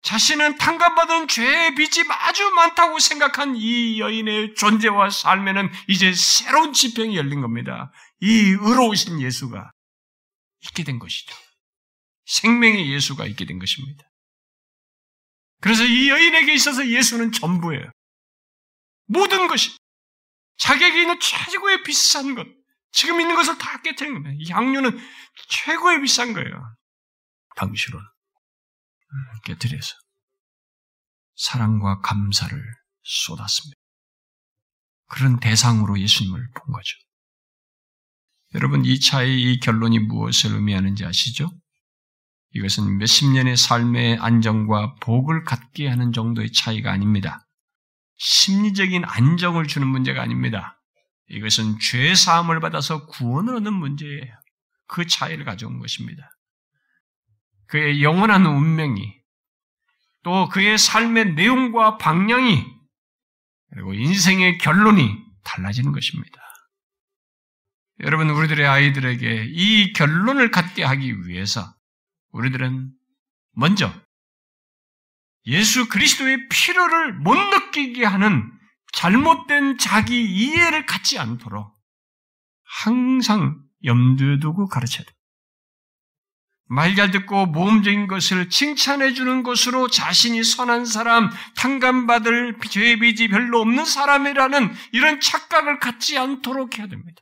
자신은 탕감받은 죄의 빚이 아주 많다고 생각한 이 여인의 존재와 삶에는 이제 새로운 지평이 열린 겁니다. 이 의로우신 예수가 있게 된 것이죠. 생명의 예수가 있게 된 것입니다. 그래서 이 여인에게 있어서 예수는 전부예요. 모든 것이 자기에게 있는 최고의 비싼 것, 지금 있는 것을 다 깨트린 겁니다. 이 향료는 최고의 비싼 거예요. 당시론 깨트려서 사랑과 감사를 쏟았습니다. 그런 대상으로 예수님을 본 거죠. 여러분 이 차이, 이 결론이 무엇을 의미하는지 아시죠? 이것은 몇십 년의 삶의 안정과 복을 갖게 하는 정도의 차이가 아닙니다. 심리적인 안정을 주는 문제가 아닙니다. 이것은 죄 사함을 받아서 구원을 얻는 문제예요. 그 차이를 가져온 것입니다. 그의 영원한 운명이 또 그의 삶의 내용과 방향이 그리고 인생의 결론이 달라지는 것입니다. 여러분 우리들의 아이들에게 이 결론을 갖게 하기 위해서 우리들은 먼저 예수 그리스도의 필요를 못 느끼게 하는 잘못된 자기 이해를 갖지 않도록 항상 염두에 두고 가르쳐야 됩니다. 말 잘 듣고 모험적인 것을 칭찬해 주는 것으로 자신이 선한 사람, 탕감받을 죄의 빚이 별로 없는 사람이라는 이런 착각을 갖지 않도록 해야 됩니다.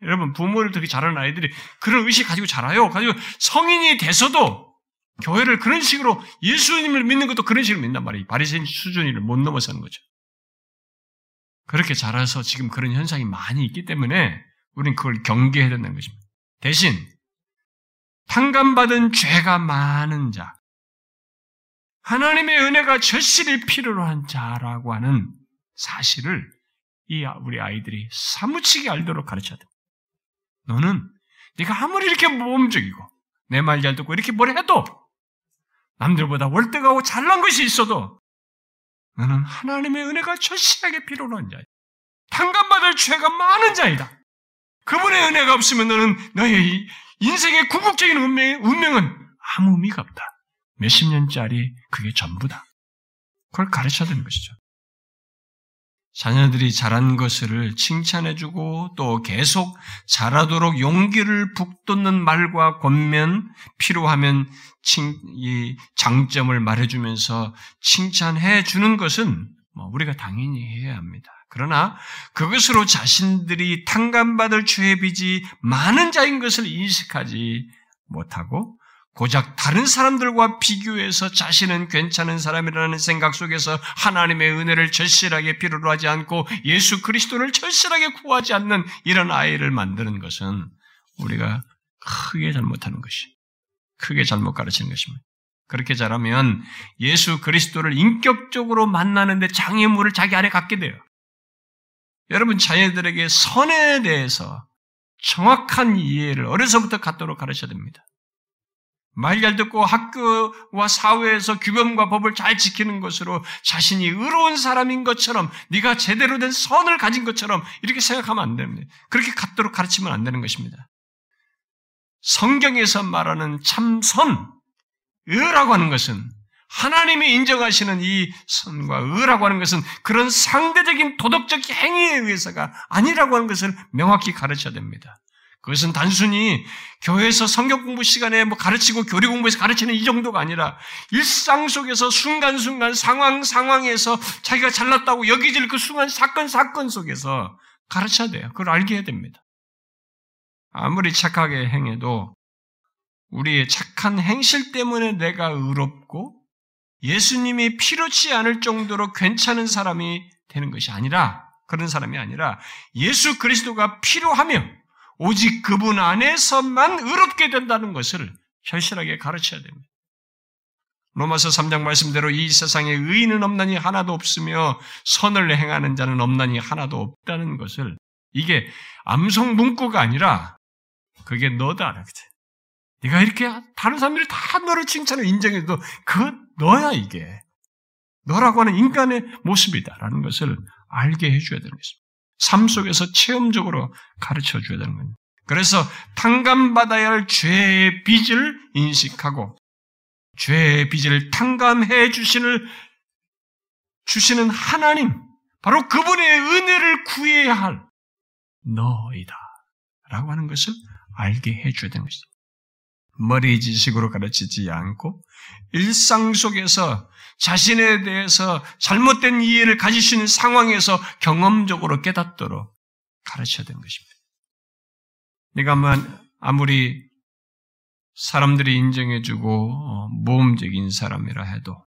여러분 부모를 되게 잘하는 아이들이 그런 의식 가지고 자라요. 가지고 성인이 돼서도 교회를 그런 식으로 예수님을 믿는 것도 그런 식으로 믿는단 말이에요. 바리새인 수준을 못 넘어서는 거죠. 그렇게 자라서 지금 그런 현상이 많이 있기 때문에 우리는 그걸 경계해야 된다는 것입니다. 대신 탕감받은 죄가 많은 자, 하나님의 은혜가 절실히 필요로 한 자라고 하는 사실을 이 우리 아이들이 사무치게 알도록 가르쳐야 됩니다. 너는 네가 아무리 이렇게 모험적이고 내 말 잘 듣고 이렇게 뭘 해도 남들보다 월등하고 잘난 것이 있어도 너는 하나님의 은혜가 절실하게 필요로 한 자이다. 탕감받을 죄가 많은 자이다. 그분의 은혜가 없으면 너는 너의 인생의 궁극적인 운명의, 운명은 아무 의미가 없다. 몇십 년짜리 그게 전부다. 그걸 가르쳐야 되는 것이죠. 자녀들이 잘한 것을 칭찬해주고 또 계속 잘하도록 용기를 북돋는 말과 권면, 필요하면 칭, 이 장점을 말해주면서 칭찬해주는 것은 뭐 우리가 당연히 해야 합니다. 그러나 그것으로 자신들이 탕감받을 죄의 빚이 많은 자인 것을 인식하지 못하고 고작 다른 사람들과 비교해서 자신은 괜찮은 사람이라는 생각 속에서 하나님의 은혜를 절실하게 필요로 하지 않고 예수 그리스도를 절실하게 구하지 않는 이런 아이를 만드는 것은 우리가 크게 잘못하는 것이, 크게 잘못 가르치는 것입니다. 그렇게 자라면 예수 그리스도를 인격적으로 만나는데 장애물을 자기 안에 갖게 돼요. 여러분 자녀들에게 선에 대해서 정확한 이해를 어려서부터 갖도록 가르쳐야 됩니다. 말 잘 듣고 학교와 사회에서 규범과 법을 잘 지키는 것으로 자신이 의로운 사람인 것처럼, 네가 제대로 된 선을 가진 것처럼 이렇게 생각하면 안 됩니다. 그렇게 갖도록 가르치면 안 되는 것입니다. 성경에서 말하는 참선, 의라고 하는 것은, 하나님이 인정하시는 이 선과 의라고 하는 것은 그런 상대적인 도덕적 행위에 의해서가 아니라고 하는 것을 명확히 가르쳐야 됩니다. 그것은 단순히 교회에서 성경 공부 시간에 뭐 가르치고 교리 공부에서 가르치는 이 정도가 아니라 일상 속에서 순간순간 상황 상황에서 자기가 잘났다고 여기질 그 순간 사건 사건 속에서 가르쳐야 돼요. 그걸 알게 해야 됩니다. 아무리 착하게 행해도 우리의 착한 행실 때문에 내가 의롭고 예수님이 필요치 않을 정도로 괜찮은 사람이 되는 것이 아니라, 그런 사람이 아니라 예수 그리스도가 필요하며 오직 그분 안에서만 의롭게 된다는 것을 절실하게 가르쳐야 됩니다. 로마서 삼 장 말씀대로 이 세상에 의인은 없나니 하나도 없으며 선을 행하는 자는 없나니 하나도 없다는 것을, 이게 암송 문구가 아니라 그게 너다 알거든. 네가 이렇게 다른 사람들이 다 너를 칭찬해 인정해도 그 너야, 이게 너라고 하는 인간의 모습이다라는 것을 알게 해줘야 되는 것입니다. 삶 속에서 체험적으로 가르쳐줘야 되는 겁니다. 그래서 탕감받아야 할 죄의 빚을 인식하고 죄의 빚을 탕감해 주시는, 주시는 하나님, 바로 그분의 은혜를 구해야 할 너이다 라고 하는 것을 알게 해줘야 되는 것입니다. 머리 지식으로 가르치지 않고 일상 속에서 자신에 대해서 잘못된 이해를 가질 수 있는 상황에서 경험적으로 깨닫도록 가르쳐야 되는 것입니다. 내가 아무리 사람들이 인정해주고 모범적인 사람이라 해도,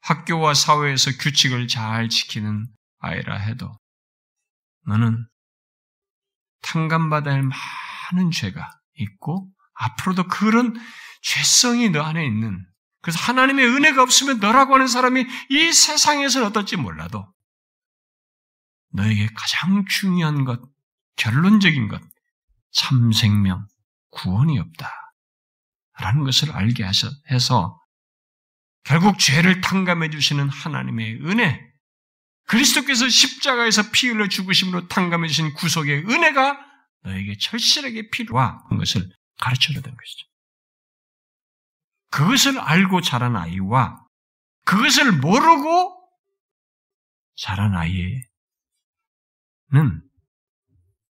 학교와 사회에서 규칙을 잘 지키는 아이라 해도, 너는 탕감받아야 할 많은 죄가 있고 앞으로도 그런 죄성이 너 안에 있는, 그래서 하나님의 은혜가 없으면 너라고 하는 사람이 이 세상에서는 어떨지 몰라도 너에게 가장 중요한 것, 결론적인 것, 참 생명, 구원이 없다 라는 것을 알게 해서 결국 죄를 탕감해 주시는 하나님의 은혜, 그리스도께서 십자가에서 피 흘려 죽으심으로 탕감해 주신 구속의 은혜가 너에게 절실하게 필요한 것을 가르쳐야 되는 것이죠. 그것을 알고 자란 아이와 그것을 모르고 자란 아이는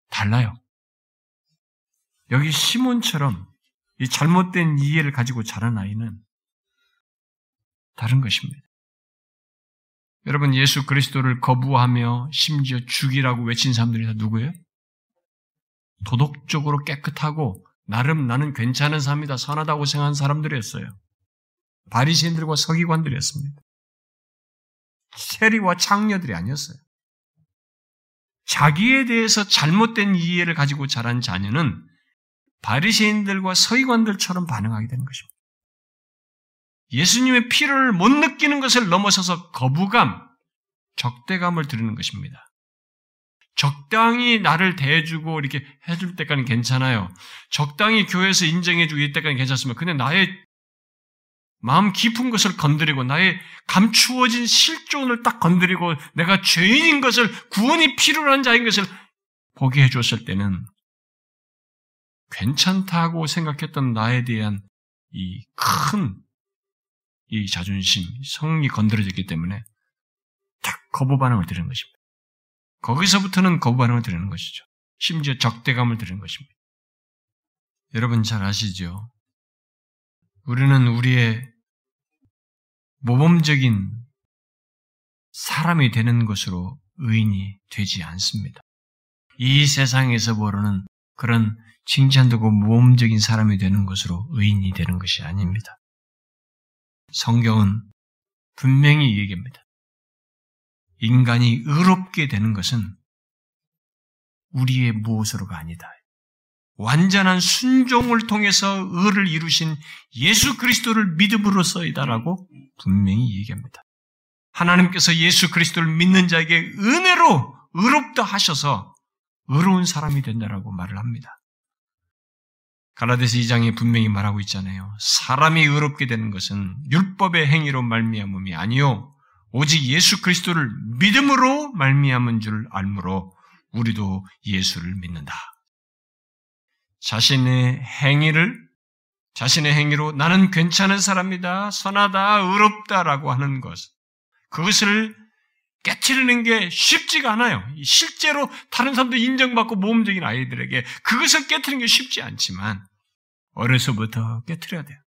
달라요. 여기 시몬처럼 이 잘못된 이해를 가지고 자란 아이는 다른 것입니다. 여러분, 예수 그리스도를 거부하며 심지어 죽이라고 외친 사람들이 다 누구예요? 도덕적으로 깨끗하고 나름 나는 괜찮은 사람이다, 선하다고 생각한 사람들이었어요. 바리새인들과 서기관들이었습니다. 세리와 창녀들이 아니었어요. 자기에 대해서 잘못된 이해를 가지고 자란 자녀는 바리새인들과 서기관들처럼 반응하게 되는 것입니다. 예수님의 피를 못 느끼는 것을 넘어서서 거부감, 적대감을 드리는 것입니다. 적당히 나를 대해주고 이렇게 해줄 때까지는 괜찮아요. 적당히 교회에서 인정해주고 이때까지는 괜찮습니다. 근데 나의 마음 깊은 것을 건드리고 나의 감추어진 실존을 딱 건드리고 내가 죄인인 것을, 구원이 필요한 자인 것을 보게 해줬을 때는 괜찮다고 생각했던 나에 대한 이 큰 이 자존심, 성이 건드려졌기 때문에 딱 거부 반응을 드리는 것입니다. 거기서부터는 거부 반응을 드리는 것이죠. 심지어 적대감을 드리는 것입니다. 여러분 잘 아시죠? 우리는 우리의 모범적인 사람이 되는 것으로 의인이 되지 않습니다. 이 세상에서 모르는 그런 칭찬되고 모범적인 사람이 되는 것으로 의인이 되는 것이 아닙니다. 성경은 분명히 얘기합니다. 인간이 의롭게 되는 것은 우리의 무엇으로가 아니다. 완전한 순종을 통해서 의를 이루신 예수 그리스도를 믿음으로써이다라고 분명히 얘기합니다. 하나님께서 예수 그리스도를 믿는 자에게 은혜로 의롭다 하셔서 의로운 사람이 된다라고 말을 합니다. 갈라디아서 이 장에 분명히 말하고 있잖아요. 사람이 의롭게 되는 것은 율법의 행위로 말미암음이 아니요 오직 예수 그리스도를 믿음으로 말미암은 줄 알므로 우리도 예수를 믿는다. 자신의 행위를 자신의 행위로 나는 괜찮은 사람이다, 선하다, 의롭다라고 하는 것, 그것을 깨트리는 게 쉽지가 않아요. 실제로 다른 사람도 인정받고 모범적인 아이들에게 그것을 깨트리는 게 쉽지 않지만 어려서부터 깨트려야 돼요.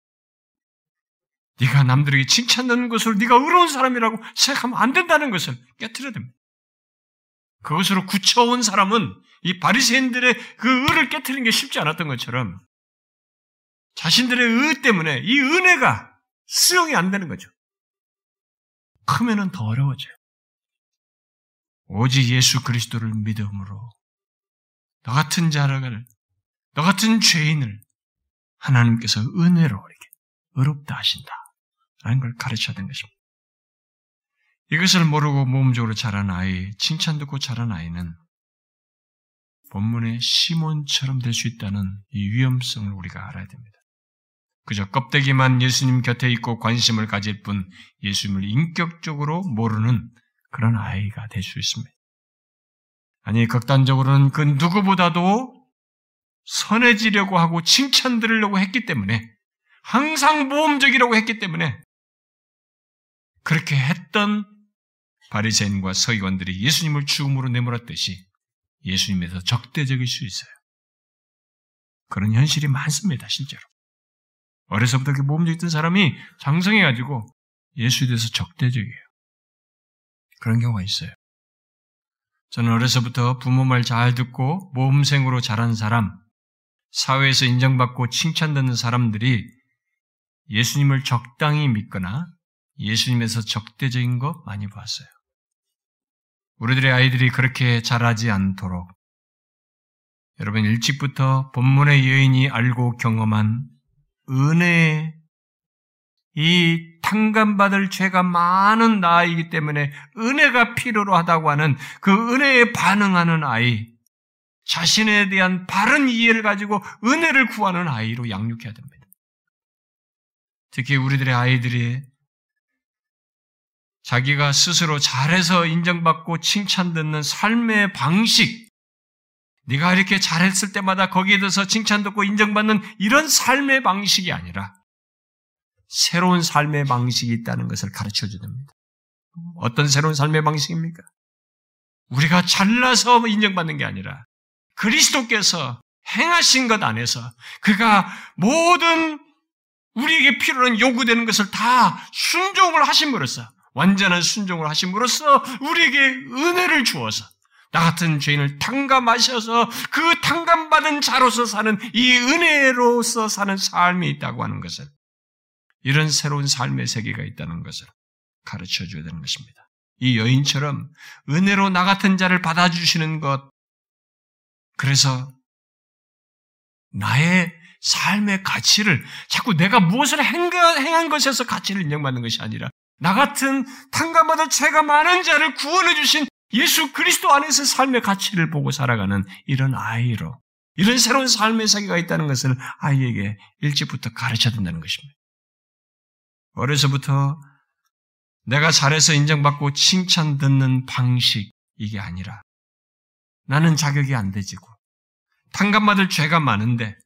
네가 남들에게 칭찬받는 것을 네가 의로운 사람이라고 생각하면 안 된다는 것을 깨트려야 됩니다. 그것으로 굳혀온 사람은 이 바리새인들의 그 의를 깨트리는 게 쉽지 않았던 것처럼 자신들의 의 때문에 이 은혜가 수용이 안 되는 거죠. 크면은 더 어려워져요. 오직 예수 그리스도를 믿음으로 너 같은 자를, 너 같은 죄인을 하나님께서 은혜로 이렇게 의롭다 하신다라는 걸 가르쳐야 되는 것입니다. 이것을 모르고 모범적으로 자란 아이, 칭찬 듣고 자란 아이는 본문의 시몬처럼 될 수 있다는 이 위험성을 우리가 알아야 됩니다. 그저 껍데기만 예수님 곁에 있고 관심을 가질 뿐 예수님을 인격적으로 모르는 그런 아이가 될 수 있습니다. 아니, 극단적으로는 그 누구보다도 선해지려고 하고 칭찬 들으려고 했기 때문에, 항상 모범적이라고 했기 때문에, 그렇게 했던 바리새인과 서기관들이 예수님을 죽음으로 내몰았듯이 예수님에서 적대적일 수 있어요. 그런 현실이 많습니다. 실제로 어려서부터 이렇게 모범적이던 사람이 장성해가지고 예수에 대해서 적대적이에요. 그런 경우가 있어요. 저는 어려서부터 부모 말 잘 듣고 모범생으로 자란 사람, 사회에서 인정받고 칭찬받는 사람들이 예수님을 적당히 믿거나 예수님에서 적대적인 거 많이 봤어요. 우리들의 아이들이 그렇게 자라지 않도록 여러분 일찍부터 본문의 여인이 알고 경험한 은혜의 이 탕감받을 죄가 많은 나이기 때문에 은혜가 필요로 하다고 하는 그 은혜에 반응하는 아이, 자신에 대한 바른 이해를 가지고 은혜를 구하는 아이로 양육해야 됩니다. 특히 우리들의 아이들이 자기가 스스로 잘해서 인정받고 칭찬듣는 삶의 방식, 네가 이렇게 잘했을 때마다 거기에 대해서 칭찬듣고 인정받는 이런 삶의 방식이 아니라 새로운 삶의 방식이 있다는 것을 가르쳐줘야 됩니다. 어떤 새로운 삶의 방식입니까? 우리가 잘나서 인정받는 게 아니라 그리스도께서 행하신 것 안에서 그가 모든 우리에게 필요한 요구되는 것을 다 순종을 하심으로써, 완전한 순종을 하심으로써 우리에게 은혜를 주어서 나 같은 죄인을 탕감하셔서 그 탕감받은 자로서 사는 이 은혜로서 사는 삶이 있다고 하는 것을, 이런 새로운 삶의 세계가 있다는 것을 가르쳐줘야 되는 것입니다. 이 여인처럼 은혜로 나 같은 자를 받아주시는 것, 그래서 나의 삶의 가치를 자꾸 내가 무엇을 행한 것에서 가치를 인정받는 것이 아니라 나 같은 탕감받을 죄가 많은 자를 구원해 주신 예수 그리스도 안에서 삶의 가치를 보고 살아가는 이런 아이로, 이런 새로운 삶의 세계가 있다는 것을 아이에게 일찍부터 가르쳐야 된다는 것입니다. 어려서부터 내가 잘해서 인정받고 칭찬 듣는 방식, 이게 아니라 나는 자격이 안 되지고 탕감받을 죄가 많은데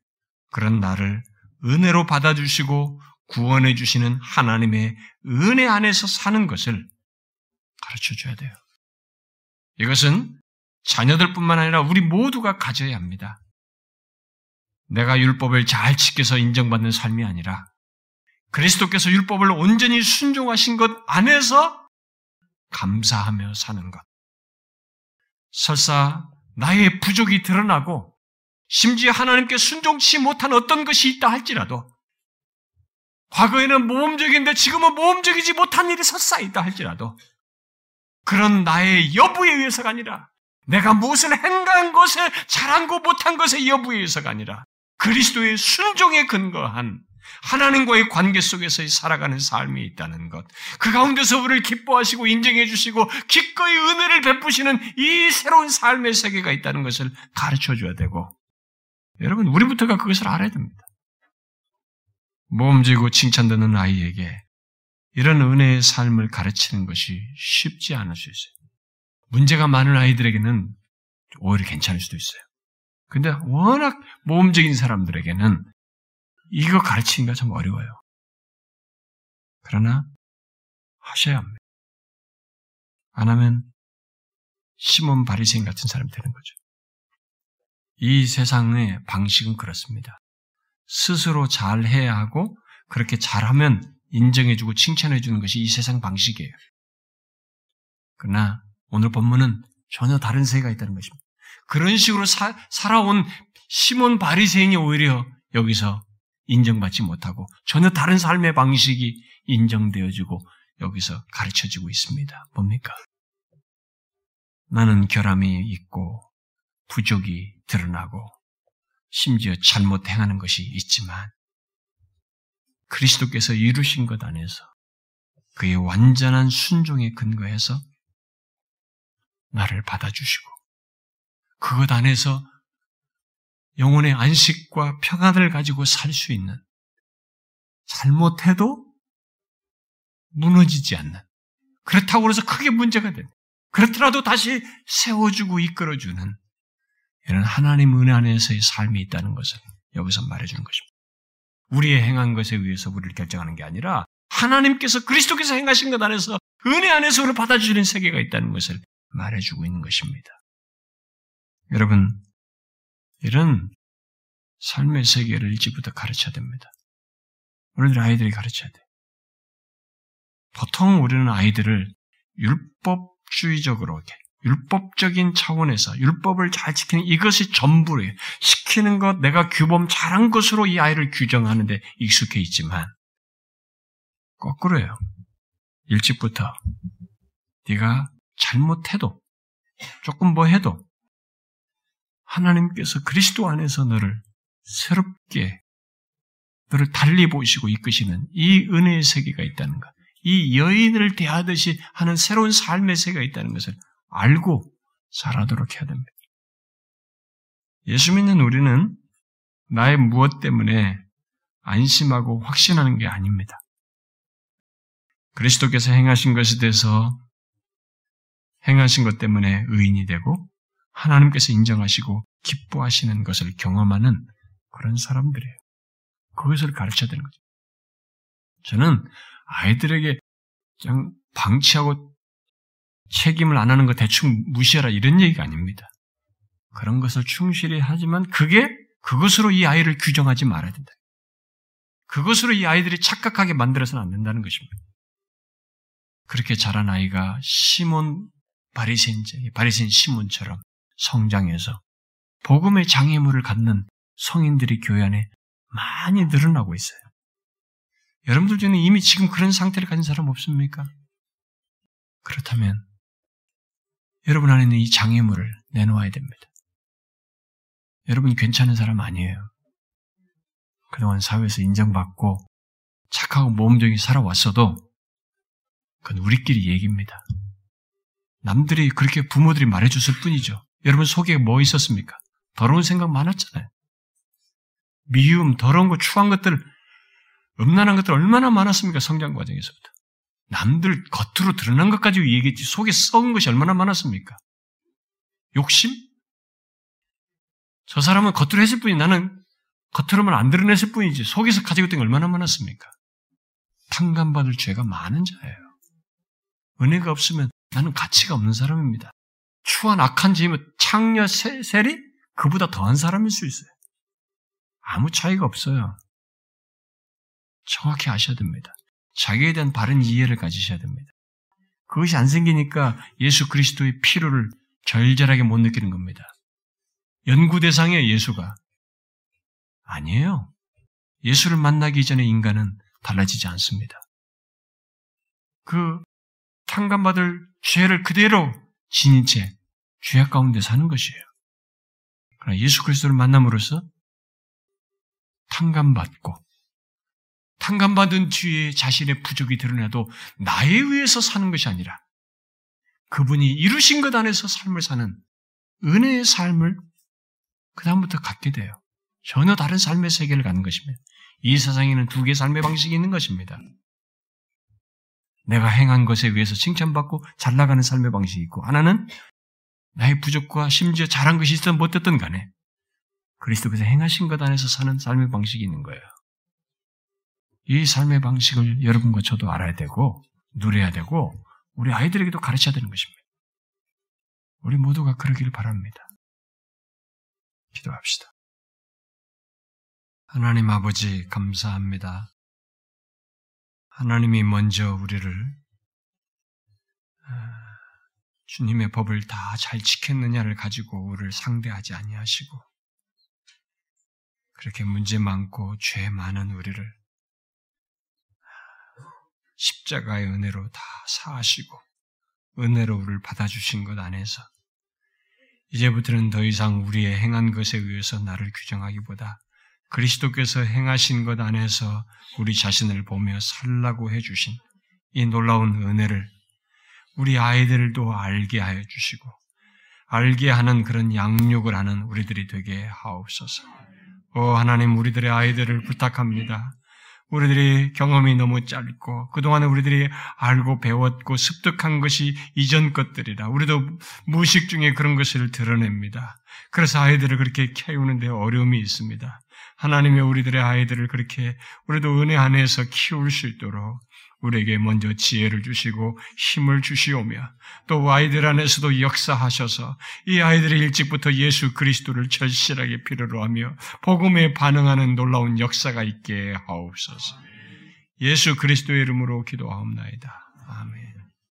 그런 나를 은혜로 받아주시고 구원해 주시는 하나님의 은혜 안에서 사는 것을 가르쳐줘야 돼요. 이것은 자녀들뿐만 아니라 우리 모두가 가져야 합니다. 내가 율법을 잘 지켜서 인정받는 삶이 아니라 그리스도께서 율법을 온전히 순종하신 것 안에서 감사하며 사는 것. 설사 나의 부족이 드러나고 심지어 하나님께 순종치 못한 어떤 것이 있다 할지라도, 과거에는 모범적인데 지금은 모범적이지 못한 일이 설사 있다 할지라도, 그런 나의 여부에 의해서가 아니라 내가 무엇을 행한 것에 잘한 거 못한 것의 여부에 의해서가 아니라 그리스도의 순종에 근거한 하나님과의 관계 속에서 살아가는 삶이 있다는 것, 그 가운데서 우리를 기뻐하시고 인정해 주시고 기꺼이 은혜를 베푸시는 이 새로운 삶의 세계가 있다는 것을 가르쳐줘야 되고, 여러분, 우리부터가 그것을 알아야 됩니다. 모험지고 칭찬되는 아이에게 이런 은혜의 삶을 가르치는 것이 쉽지 않을 수 있어요. 문제가 많은 아이들에게는 오히려 괜찮을 수도 있어요. 근데 워낙 모험적인 사람들에게는 이거 가르치기가 참 어려워요. 그러나 하셔야 합니다. 안 하면 시몬 바리새인 같은 사람이 되는 거죠. 이 세상의 방식은 그렇습니다. 스스로 잘해야 하고 그렇게 잘하면 인정해주고 칭찬해주는 것이 이 세상 방식이에요. 그러나 오늘 본문은 전혀 다른 세계가 있다는 것입니다. 그런 식으로 사, 살아온 시몬 바리새인이 오히려 여기서 인정받지 못하고 전혀 다른 삶의 방식이 인정되어지고 여기서 가르쳐지고 있습니다. 뭡니까? 나는 결함이 있고 부족이 드러나고 심지어 잘못 행하는 것이 있지만 그리스도께서 이루신 것 안에서 그의 완전한 순종에 근거해서 나를 받아주시고 그것 안에서 영혼의 안식과 평안을 가지고 살 수 있는, 잘못해도 무너지지 않는, 그렇다고 해서 크게 문제가 되는, 그렇더라도 다시 세워주고 이끌어주는 이런 하나님 은혜 안에서의 삶이 있다는 것을 여기서 말해주는 것입니다. 우리의 행한 것에 의해서 우리를 결정하는 게 아니라 하나님께서, 그리스도께서 행하신 것 안에서, 은혜 안에서 우리를 받아주시는 세계가 있다는 것을 말해주고 있는 것입니다. 여러분, 이런 삶의 세계를 일찍부터 가르쳐야 됩니다. 오늘들 아이들이 가르쳐야 돼요. 보통 우리는 아이들을 율법주의적으로, 이렇게 율법적인 차원에서 율법을 잘 지키는 이것이 전부예요. 시키는 것, 내가 규범 잘한 것으로 이 아이를 규정하는 데 익숙해 있지만 거꾸로예요. 일찍부터 네가 잘못해도 조금 뭐 해도 하나님께서 그리스도 안에서 너를 새롭게, 너를 달리 보시고 이끄시는 이 은혜의 세계가 있다는 것, 이 여인을 대하듯이 하는 새로운 삶의 세계가 있다는 것을 알고 살아도록 해야 됩니다. 예수 믿는 우리는 나의 무엇 때문에 안심하고 확신하는 게 아닙니다. 그리스도께서 행하신 것에 대해서 행하신 것 때문에 의인이 되고 하나님께서 인정하시고 기뻐하시는 것을 경험하는 그런 사람들이에요. 그것을 가르쳐야 되는 거죠. 저는 아이들에게 그냥 방치하고 책임을 안 하는 거 대충 무시하라 이런 얘기가 아닙니다. 그런 것을 충실히 하지만 그게, 그것으로 이 아이를 규정하지 말아야 된다. 그것으로 이 아이들이 착각하게 만들어서는 안 된다는 것입니다. 그렇게 자란 아이가 시몬 바리새인, 바리새인 시몬처럼 성장해서 복음의 장애물을 갖는 성인들이 교회 안에 많이 늘어나고 있어요. 여러분들 중에 이미 지금 그런 상태를 가진 사람 없습니까? 그렇다면 여러분 안에 있는 이 장애물을 내놓아야 됩니다. 여러분 괜찮은 사람 아니에요. 그동안 사회에서 인정받고 착하고 모험적이 살아왔어도 그건 우리끼리 얘기입니다. 남들이 그렇게 부모들이 말해줬을 뿐이죠. 여러분 속에 뭐 있었습니까? 더러운 생각 많았잖아요. 미움, 더러운 거, 추한 것들, 음란한 것들 얼마나 많았습니까? 성장 과정에서부터. 남들 겉으로 드러난 것 가지고 얘기했지 속에 썩은 것이 얼마나 많았습니까? 욕심? 저 사람은 겉으로 했을 뿐이지, 나는 겉으로만 안 드러냈을 뿐이지 속에서 가지고 있던 게 얼마나 많았습니까? 탕감받을 죄가 많은 자예요. 은혜가 없으면 나는 가치가 없는 사람입니다. 추한 악한 죄이면 창녀 세리? 그보다 더한 사람일 수 있어요. 아무 차이가 없어요. 정확히 아셔야 됩니다. 자기에 대한 바른 이해를 가지셔야 됩니다. 그것이 안 생기니까 예수 그리스도의 필요를 절절하게 못 느끼는 겁니다. 연구 대상이에요, 예수가. 아니에요. 예수를 만나기 전에 인간은 달라지지 않습니다. 그 탕감받을 죄를 그대로 지닌 채 죄악 가운데 사는 것이에요. 그러나 예수 그리스도를 만남으로써 탕감받고 탕감받은 뒤에 자신의 부족이 드러나도 나에 의해서 사는 것이 아니라 그분이 이루신 것 안에서 삶을 사는 은혜의 삶을 그 다음부터 갖게 돼요. 전혀 다른 삶의 세계를 가는 것입니다. 이 세상에는 두 개의 삶의 방식이 있는 것입니다. 내가 행한 것에 의해서 칭찬받고 잘 나가는 삶의 방식이 있고, 하나는 나의 부족과 심지어 잘한 것이 있든 못됐든 간에 그리스도께서 행하신 것 안에서 사는 삶의 방식이 있는 거예요. 이 삶의 방식을 여러분과 저도 알아야 되고 누려야 되고 우리 아이들에게도 가르쳐야 되는 것입니다. 우리 모두가 그러기를 바랍니다. 기도합시다. 하나님 아버지 감사합니다. 하나님이 먼저 우리를 주님의 법을 다 잘 지켰느냐를 가지고 우리를 상대하지 아니하시고 그렇게 문제 많고 죄 많은 우리를 십자가의 은혜로 다 사하시고 은혜로 우리를 받아주신 것 안에서 이제부터는 더 이상 우리의 행한 것에 의해서 나를 규정하기보다 그리스도께서 행하신 것 안에서 우리 자신을 보며 살라고 해주신 이 놀라운 은혜를 우리 아이들도 알게 하여 주시고 알게 하는 그런 양육을 하는 우리들이 되게 하옵소서. 오 하나님, 우리들의 아이들을 부탁합니다. 우리들의 경험이 너무 짧고 그동안에 우리들이 알고 배웠고 습득한 것이 이전 것들이라 우리도 무의식 중에 그런 것을 드러냅니다. 그래서 아이들을 그렇게 키우는 데 어려움이 있습니다. 하나님의 우리들의 아이들을 그렇게 우리도 은혜 안에서 키울 수 있도록 우리에게 먼저 지혜를 주시고 힘을 주시오며 또 아이들 안에서도 역사하셔서 이 아이들이 일찍부터 예수 그리스도를 절실하게 필요로 하며 복음에 반응하는 놀라운 역사가 있게 하옵소서. 예수 그리스도의 이름으로 기도하옵나이다. 아멘.